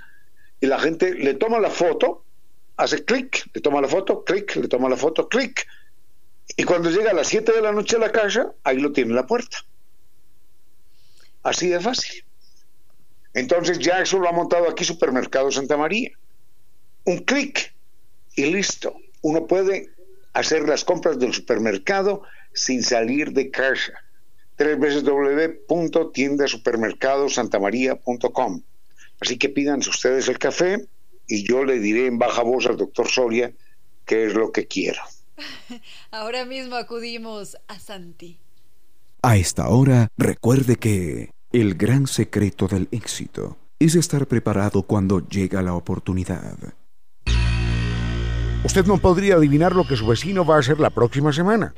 Y la gente le toma la foto, hace clic, le toma la foto, clic, le toma la foto, clic. Y cuando llega a las 7 de la noche a la casa, ahí lo tiene en la puerta. Así de fácil. Entonces ya eso lo ha montado aquí Supermercados Santa María. Un clic y listo. Uno puede hacer las compras del supermercado sin salir de casa. www.tiendasupermercadosantamaria.com. Así que pídanse ustedes el café y yo le diré en baja voz al doctor Soria qué es lo que quiero. Ahora mismo acudimos a Santi. A esta hora, recuerde que el gran secreto del éxito es estar preparado cuando llega la oportunidad. Usted no podría adivinar lo que su vecino va a hacer la próxima semana.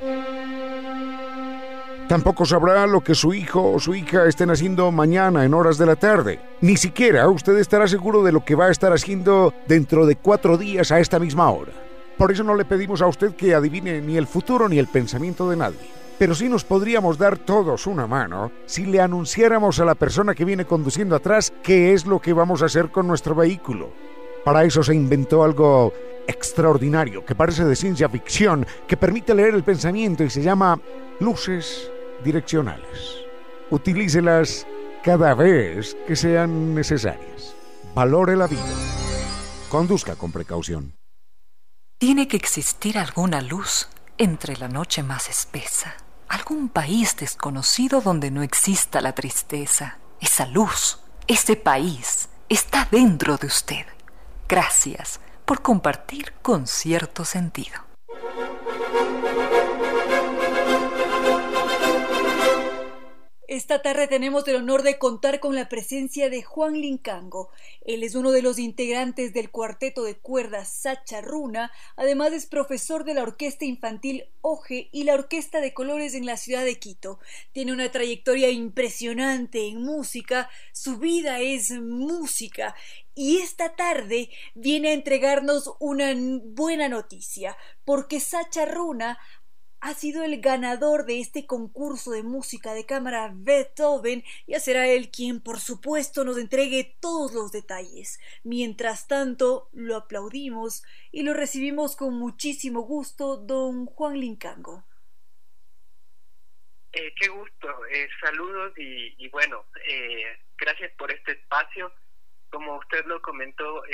Tampoco sabrá lo que su hijo o su hija estén haciendo mañana en horas de la tarde. Ni siquiera usted estará seguro de lo que va a estar haciendo dentro de 4 días a esta misma hora. Por eso no le pedimos a usted que adivine ni el futuro ni el pensamiento de nadie. Pero sí nos podríamos dar todos una mano si le anunciáramos a la persona que viene conduciendo atrás qué es lo que vamos a hacer con nuestro vehículo. Para eso se inventó algo extraordinario que parece de ciencia ficción, que permite leer el pensamiento y se llama luces direccionales. Utilícelas cada vez que sean necesarias. Valore la vida. Conduzca con precaución. Tiene que existir alguna luz entre la noche más espesa. Algún país desconocido donde no exista la tristeza. Esa luz, ese país, está dentro de usted. Gracias por compartir con cierto sentido. Esta tarde tenemos el honor de contar con la presencia de Juan Lincango. Él es uno de los integrantes del cuarteto de cuerdas Sacha Runa. Además es profesor de la Orquesta Infantil Oje y la Orquesta de Colores en la ciudad de Quito. Tiene una trayectoria impresionante en música. Su vida es música. Y esta tarde viene a entregarnos una buena noticia, porque Sacha Runa ha sido el ganador de este concurso de música de cámara Beethoven. Ya será él quien, por supuesto, nos entregue todos los detalles. Mientras tanto, lo aplaudimos y lo recibimos con muchísimo gusto, don Juan Lincango. Qué gusto, saludos y bueno, gracias por este espacio. Como usted lo comentó,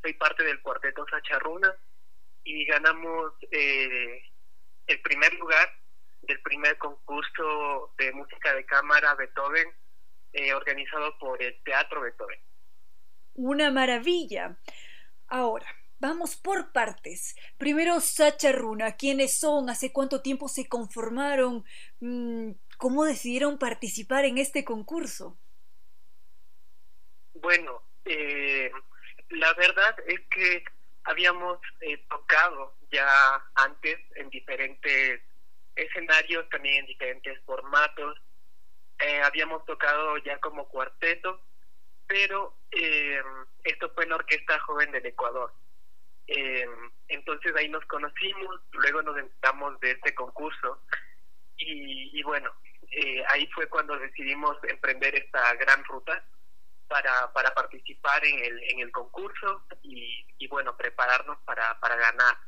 soy parte del cuarteto Sacha Runa y ganamos el primer lugar del primer concurso de música de cámara Beethoven, organizado por el Teatro Beethoven. Una maravilla. Ahora, vamos por partes. Primero, Sacha Runa. ¿Quiénes son? ¿Hace cuánto tiempo se conformaron? ¿Cómo decidieron participar en este concurso? Bueno, la verdad es que habíamos tocado ya antes en diferentes escenarios, también en diferentes formatos. Habíamos tocado ya como cuarteto, pero esto fue en la Orquesta Joven del Ecuador. Entonces ahí nos conocimos, luego nos enteramos de este concurso y bueno, ahí fue cuando decidimos emprender esta gran ruta para participar en el concurso y bueno, prepararnos para ganar.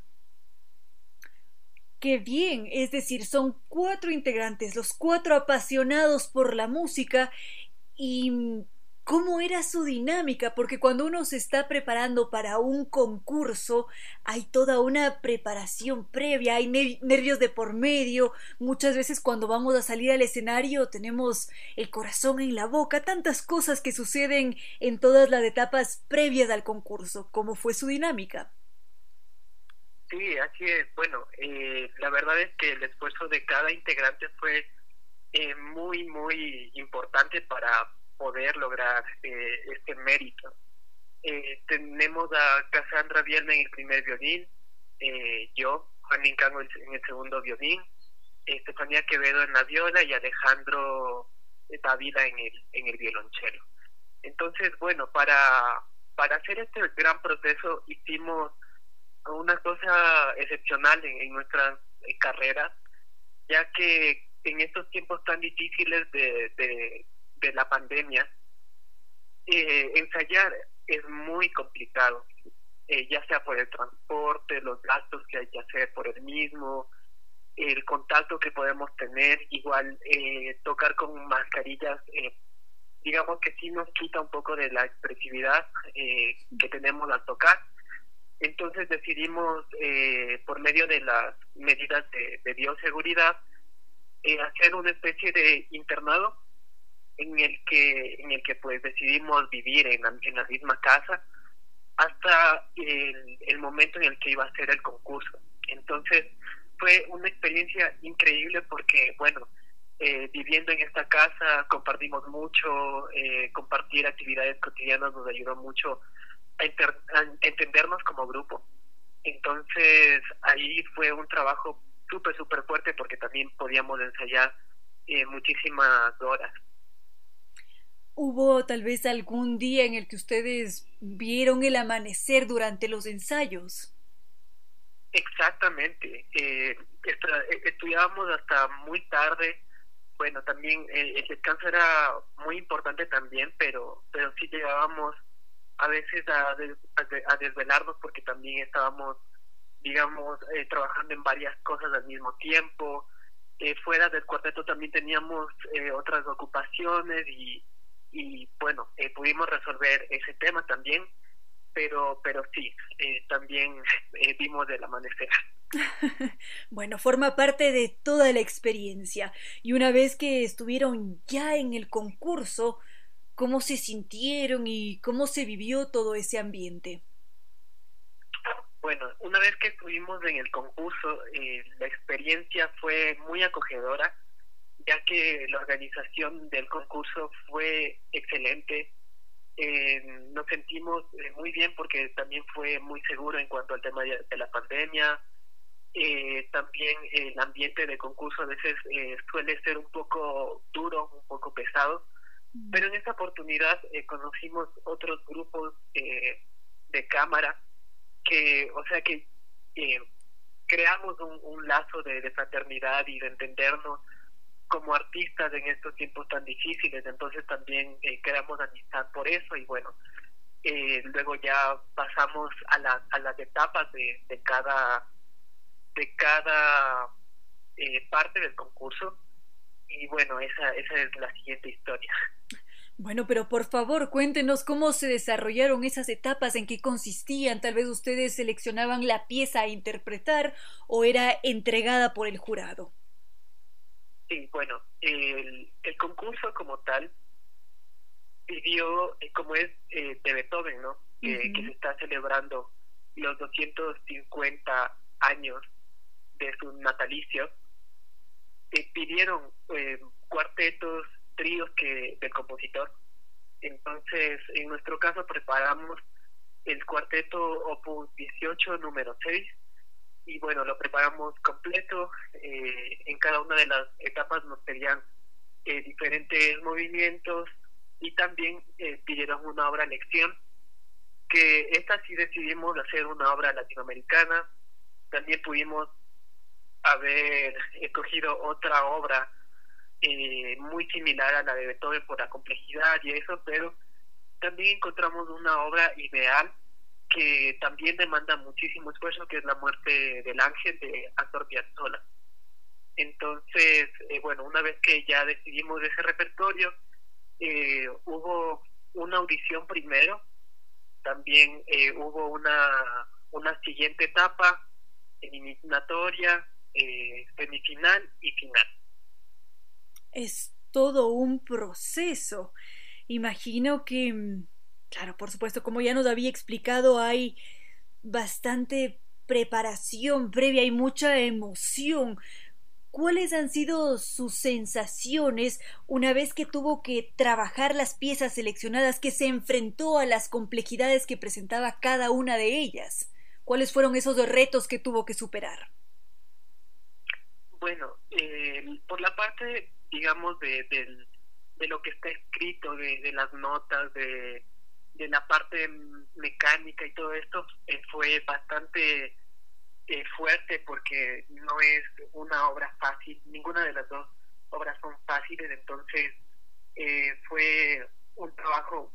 ¡Qué bien! Es decir, son 4 integrantes, los 4 apasionados por la música. ¿Y cómo era su dinámica? Porque cuando uno se está preparando para un concurso, hay toda una preparación previa, hay nervios de por medio. Muchas veces cuando vamos a salir al escenario tenemos el corazón en la boca, tantas cosas que suceden en todas las etapas previas al concurso. ¿Cómo fue su dinámica? Sí, así es. Bueno, la verdad es que el esfuerzo de cada integrante fue muy, muy importante para poder lograr este mérito. Tenemos a Casandra Vielma en el primer violín, yo, Juan Lincango en el segundo violín, Estefanía Quevedo en la viola y Alejandro Davila en el violonchelo. Entonces, bueno, para hacer este gran proceso hicimos una cosa excepcional en nuestras carreras, ya que en estos tiempos tan difíciles de la pandemia, ensayar es muy complicado, ya sea por el transporte, los gastos que hay que hacer por el mismo, el contacto que podemos tener, igual tocar con mascarillas, digamos que sí nos quita un poco de la expresividad que tenemos al tocar. Entonces decidimos, por medio de las medidas de bioseguridad, hacer una especie de internado en el que pues decidimos vivir en la misma casa hasta el momento en el que iba a ser el concurso. Entonces fue una experiencia increíble porque, bueno, viviendo en esta casa compartimos mucho, compartir actividades cotidianas nos ayudó mucho a entendernos como grupo. Entonces ahí fue un trabajo súper fuerte porque también podíamos ensayar muchísimas horas. ¿Hubo tal vez algún día en el que ustedes vieron el amanecer durante los ensayos? Exactamente, estudiábamos hasta muy tarde. Bueno, también el descanso era muy importante también, pero sí llegábamos a veces a desvelarnos porque también estábamos, digamos, trabajando en varias cosas al mismo tiempo. Fuera del cuarteto también teníamos otras ocupaciones y bueno, pudimos resolver ese tema también, pero sí, también vimos el amanecer. Bueno, forma parte de toda la experiencia. Y una vez que estuvieron ya en el concurso, ¿cómo se sintieron y cómo se vivió todo ese ambiente? Bueno, una vez que estuvimos en el concurso, la experiencia fue muy acogedora, ya que la organización del concurso fue excelente. Nos sentimos muy bien porque también fue muy seguro en cuanto al tema de la pandemia. También el ambiente de concurso a veces suele ser un poco duro, un poco pesado, pero en esta oportunidad conocimos otros grupos de cámara que, o sea que creamos un lazo de fraternidad y de entendernos como artistas en estos tiempos tan difíciles. Entonces también creamos amistad por eso y bueno, luego ya pasamos a las etapas de cada parte del concurso y bueno, esa es la siguiente historia. Bueno, pero por favor cuéntenos cómo se desarrollaron esas etapas, en qué consistían. Tal vez ustedes seleccionaban la pieza a interpretar o era entregada por el jurado. Sí, bueno, el concurso como tal pidió, como es de Beethoven, ¿no? Uh-huh. Que se está celebrando los 250 años de sus natalicios, pidieron cuartetos, tríos del compositor. Entonces, en nuestro caso, preparamos el cuarteto opus 18, número 6, y bueno, lo preparamos completo. En cada una de las etapas nos pedían diferentes movimientos y también pidieron una obra lección, que esta sí decidimos hacer una obra latinoamericana. También pudimos haber escogido otra obra muy similar a la de Beethoven por la complejidad y eso, pero también encontramos una obra ideal que también demanda muchísimo esfuerzo, que es La muerte del ángel de Astor Piazzolla. Entonces, bueno, una vez que ya decidimos ese repertorio, hubo una audición primero, también hubo una siguiente etapa, eliminatoria, semifinal y final. Es todo un proceso. Imagino que, claro, por supuesto, como ya nos había explicado, hay bastante preparación previa y mucha emoción. ¿Cuáles han sido sus sensaciones una vez que tuvo que trabajar las piezas seleccionadas, que se enfrentó a las complejidades que presentaba cada una de ellas? ¿Cuáles fueron esos dos retos que tuvo que superar? Bueno, por la parte, digamos, de lo que está escrito, de las notas, de la parte mecánica y todo esto, fue bastante fuerte, porque no es una obra fácil, ninguna de las dos obras son fáciles, entonces fue un trabajo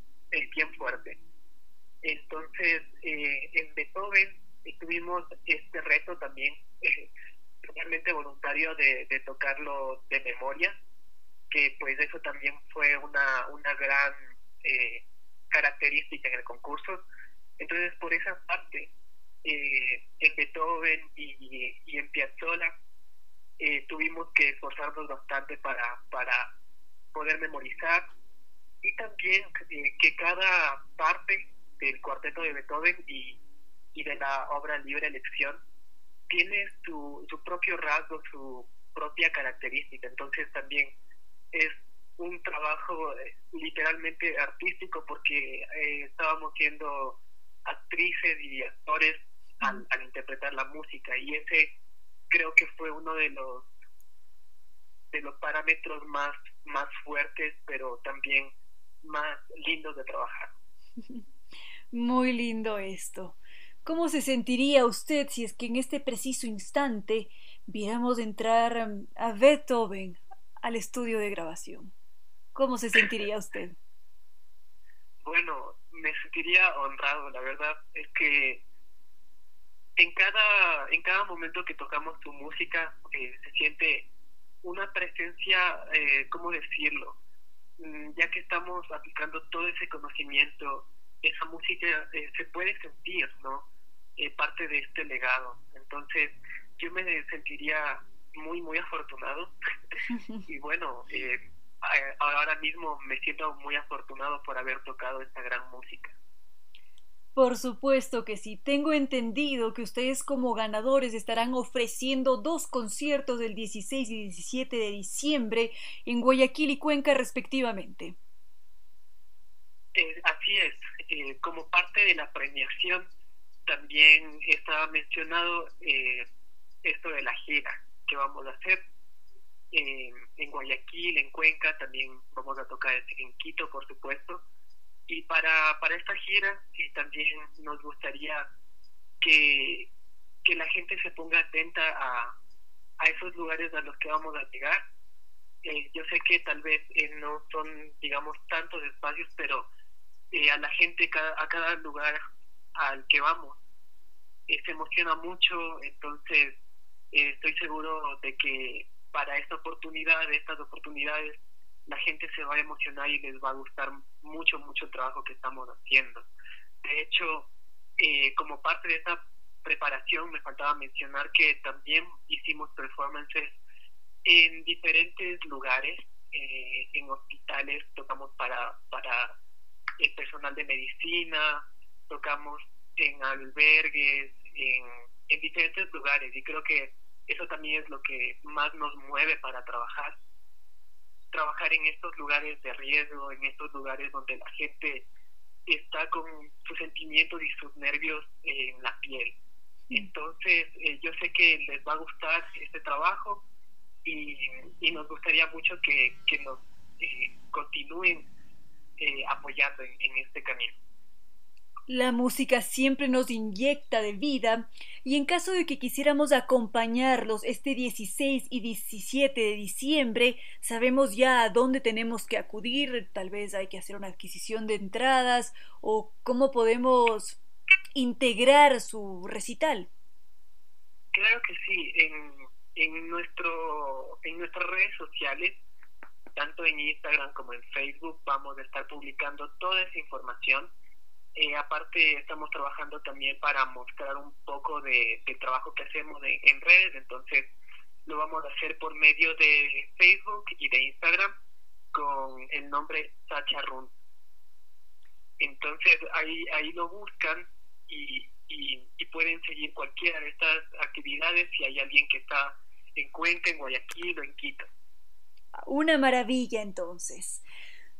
bien fuerte. Entonces en Beethoven tuvimos este reto también totalmente voluntario de tocarlo de memoria, que pues eso también fue una gran característica en el concurso. Entonces por esa parte en Beethoven y en Piazzolla tuvimos que esforzarnos bastante para poder memorizar, y también que cada parte del cuarteto de Beethoven y de la obra Libre Elección tiene su propio rasgo, su propia característica. Entonces también es un trabajo literalmente artístico, porque estábamos siendo actrices y actores al interpretar la música, y ese creo que fue uno de los parámetros más fuertes, pero también más lindos de trabajar. Muy lindo esto. ¿Cómo se sentiría usted si es que en este preciso instante viéramos entrar a Beethoven al estudio de grabación? ¿Cómo se sentiría usted? Bueno, me sentiría honrado, la verdad es que en cada momento que tocamos tu música se siente una presencia, ¿cómo decirlo? Ya que estamos aplicando todo ese conocimiento, esa música se puede sentir, ¿no? Parte de este legado. Entonces yo me sentiría muy, muy afortunado. Y bueno, ahora mismo me siento muy afortunado por haber tocado esta gran música. Por supuesto que sí. Tengo entendido que ustedes como ganadores estarán ofreciendo 2 conciertos el 16 y 17 de diciembre en Guayaquil y Cuenca respectivamente. Así es. Como parte de la premiación también estaba mencionado esto de la gira que vamos a hacer en Guayaquil, en Cuenca, también vamos a tocar en Quito, por supuesto. Y para esta gira sí, también nos gustaría que la gente se ponga atenta a esos lugares a los que vamos a llegar. Yo sé que tal vez no son, digamos, tantos espacios, pero a la gente, a cada lugar al que vamos se emociona mucho. Entonces estoy seguro de que para estas oportunidades la gente se va a emocionar y les va a gustar mucho, mucho el trabajo que estamos haciendo. De hecho, como parte de esta preparación, me faltaba mencionar que también hicimos performances en diferentes lugares, en hospitales, tocamos para el personal de medicina, tocamos en albergues, en diferentes lugares, y creo que eso también es lo que más nos mueve para trabajar en estos lugares de riesgo, en estos lugares donde la gente está con sus sentimientos y sus nervios en la piel. Entonces yo sé que les va a gustar este trabajo y nos gustaría mucho que nos continúen apoyando en este camino. La música siempre nos inyecta de vida, y en caso de que quisiéramos acompañarlos este 16 y 17 de diciembre, sabemos ya a dónde tenemos que acudir, tal vez hay que hacer una adquisición de entradas, o cómo podemos integrar su recital. Claro que sí, en nuestras redes sociales, tanto en Instagram como en Facebook, vamos a estar publicando toda esa información. Aparte estamos trabajando también para mostrar un poco del trabajo que hacemos en redes. Entonces lo vamos a hacer por medio de Facebook y de Instagram con el nombre Sacha Runa. Entonces ahí lo buscan y pueden seguir cualquiera de estas actividades si hay alguien que está en Cuenca, en Guayaquil o en Quito. Una maravilla entonces.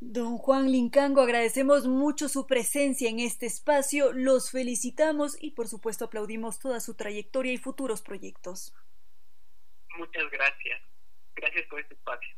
Don Juan Lincango, agradecemos mucho su presencia en este espacio, los felicitamos y por supuesto aplaudimos toda su trayectoria y futuros proyectos. Muchas gracias. Gracias por este espacio.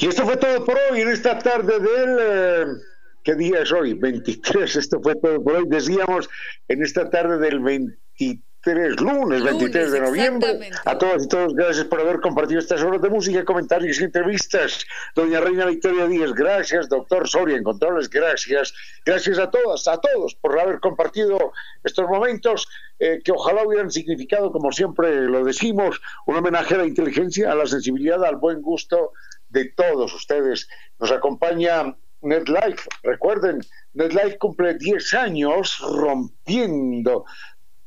Y esto fue todo por hoy en esta tarde del... ¿Qué día es hoy? 23. Esto fue todo por hoy. Decíamos en esta tarde del 23, lunes 23 de noviembre. A todas y todos, gracias por haber compartido estas horas de música, comentarios y entrevistas. Doña Reina Victoria Díez, gracias. Doctor Soria en controles, gracias. Gracias a todas, a todos por haber compartido estos momentos que ojalá hubieran significado, como siempre lo decimos, un homenaje a la inteligencia, a la sensibilidad, al buen gusto de todos ustedes. Nos acompaña Netlife, recuerden, Netlife cumple 10 años rompiendo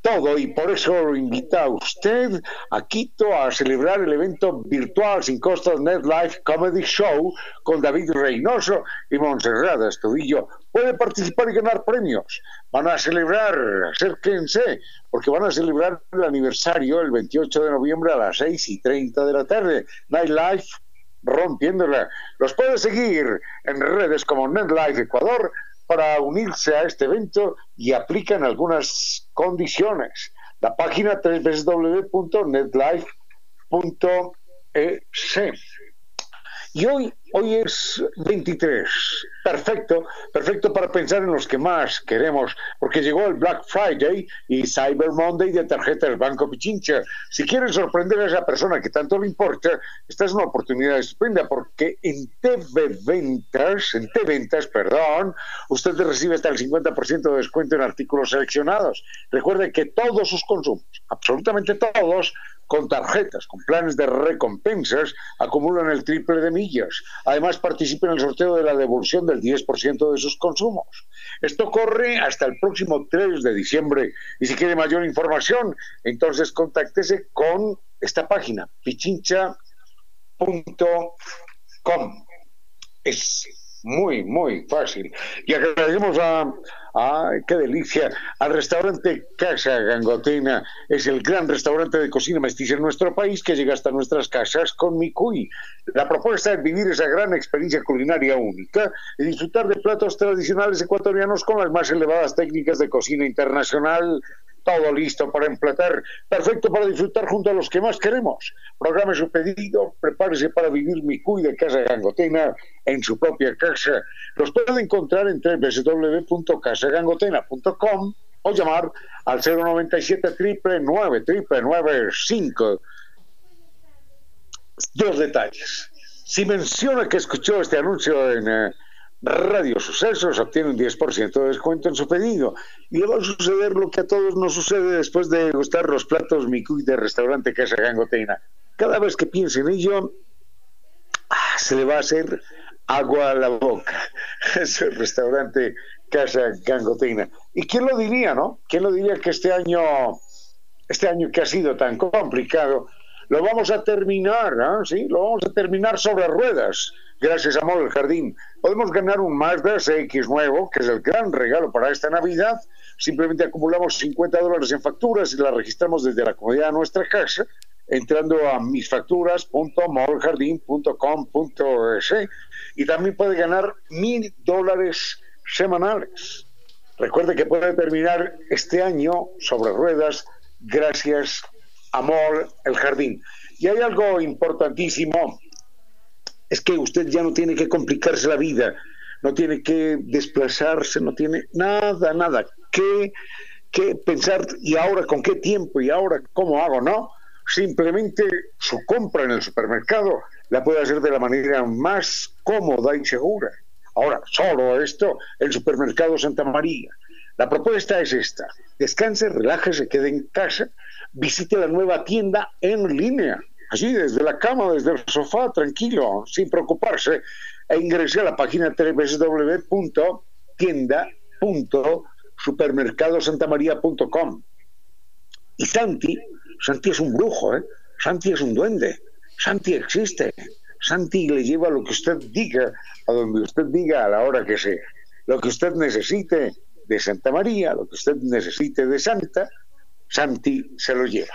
todo y por eso lo invita a usted a Quito a celebrar el evento virtual sin costos Netlife Comedy Show con David Reynoso y Montserrat Astudillo. Puede participar y ganar premios. Van a celebrar, acérquense, porque van a celebrar el aniversario el 28 de noviembre a las 6:30 de la tarde. Netlife rompiéndola. Los puedes seguir en redes como Netlife Ecuador para unirse a este evento y aplican algunas condiciones. La página www.netlife.es. Y hoy es 23. Perfecto, perfecto para pensar en los que más queremos, porque llegó el Black Friday y Cyber Monday de tarjeta del Banco Pichincha. Si quieres sorprender a esa persona que tanto le importa, esta es una oportunidad estupenda, porque en T-Ventas, usted recibe hasta el 50% de descuento en artículos seleccionados. Recuerde que todos sus consumos, absolutamente todos, con tarjetas, con planes de recompensas, acumulan el triple de millas. Además, participen en el sorteo de la devolución del 10% de sus consumos. Esto corre hasta el próximo 3 de diciembre. Y si quiere mayor información, entonces contáctese con esta página, pichincha.com. Es muy, muy fácil. Y agradecemos qué delicia, al restaurante Casa Gangotena. Es el gran restaurante de cocina mestiza en nuestro país que llega hasta nuestras casas con Mikuy. La propuesta es vivir esa gran experiencia culinaria única y disfrutar de platos tradicionales ecuatorianos con las más elevadas técnicas de cocina internacional. Todo listo para emplatar, perfecto para disfrutar junto a los que más queremos. Programe su pedido, prepárese para vivir Mikuy de Casa Gangotena en su propia casa. Los pueden encontrar en www.casagangotena.com o llamar al 097 999 995. Dos detalles: si menciona que escuchó este anuncio en Radio Sucesos, obtiene un 10% de descuento en su pedido. Y le va a suceder lo que a todos nos sucede después de gustar los platos Mikuy de restaurante Casa Gangotena. Cada vez que piense en ello, se le va a hacer agua a la boca. Es el restaurante Casa Gangotena. ¿Y quién lo diría, no? ¿Quién lo diría que este año que ha sido tan complicado, lo vamos a terminar, ¿eh? Sí, lo vamos a terminar sobre ruedas. Gracias a Mall Jardín podemos ganar un Mazda CX-9, que es el gran regalo para esta Navidad. Simplemente acumulamos $50 en facturas y las registramos desde la comodidad de nuestra casa, entrando a misfacturas.malljardin.com.es, y también puede ganar $1,000 semanales. Recuerde que puede terminar este año sobre ruedas gracias a Mall Jardín. Y hay algo importantísimo. Es que usted ya no tiene que complicarse la vida, no tiene que desplazarse, no tiene nada que pensar, y ahora con qué tiempo, y ahora cómo hago, ¿no? Simplemente su compra en el supermercado la puede hacer de la manera más cómoda y segura. Ahora, solo esto, el Supermercado Santa María. La propuesta es esta: descanse, relájese, quede en casa, visite la nueva tienda en línea. Así, desde la cama, desde el sofá, tranquilo, sin preocuparse, e ingrese a la página www.tienda.supermercadosantamaria.com. Y Santi es un brujo, ¿eh? Santi es un duende, Santi existe, Santi le lleva lo que usted diga, a donde usted diga, a la hora que sea. Lo que usted necesite de Santa María, lo que usted necesite de Santa, Santi se lo lleva.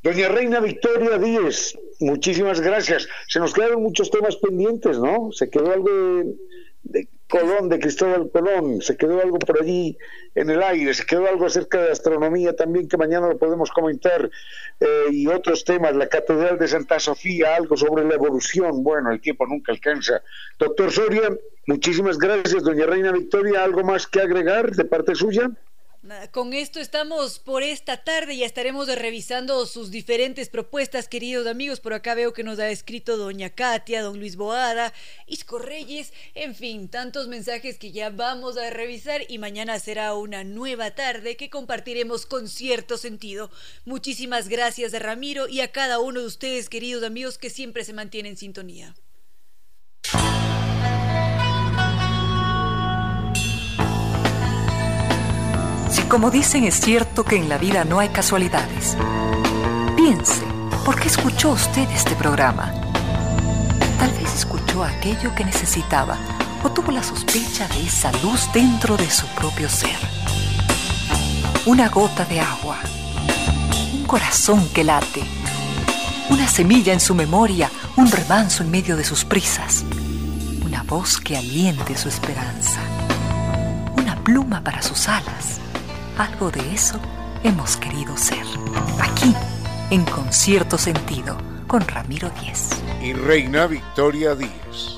Doña Reina Victoria Díez, muchísimas gracias. Se nos quedaron muchos temas pendientes, ¿no? Se quedó algo de Colón, de Cristóbal Colón, se quedó algo por allí en el aire, se quedó algo acerca de astronomía también, que mañana lo podemos comentar, y otros temas, la Catedral de Santa Sofía, algo sobre la evolución. Bueno, el tiempo nunca alcanza. Doctor Soria, muchísimas gracias. Doña Reina Victoria, ¿algo más que agregar de parte suya? Con esto estamos por esta tarde, ya estaremos revisando sus diferentes propuestas, queridos amigos. Por acá veo que nos ha escrito doña Katia, don Luis Boada, Isco Reyes, en fin, tantos mensajes que ya vamos a revisar, y mañana será una nueva tarde que compartiremos con cierto sentido. Muchísimas gracias a Ramiro y a cada uno de ustedes, queridos amigos, que siempre se mantienen en sintonía. Si, como dicen, es cierto que en la vida no hay casualidades, piense, ¿por qué escuchó usted este programa? Tal vez escuchó aquello que necesitaba, o tuvo la sospecha de esa luz dentro de su propio ser. Una gota de agua, un corazón que late, una semilla en su memoria, un remanso en medio de sus prisas, una voz que aliente su esperanza, una pluma para sus alas. Algo de eso hemos querido ser. Aquí, en Con Cierto Sentido, con Ramiro Díez. Y Reina Victoria Díez.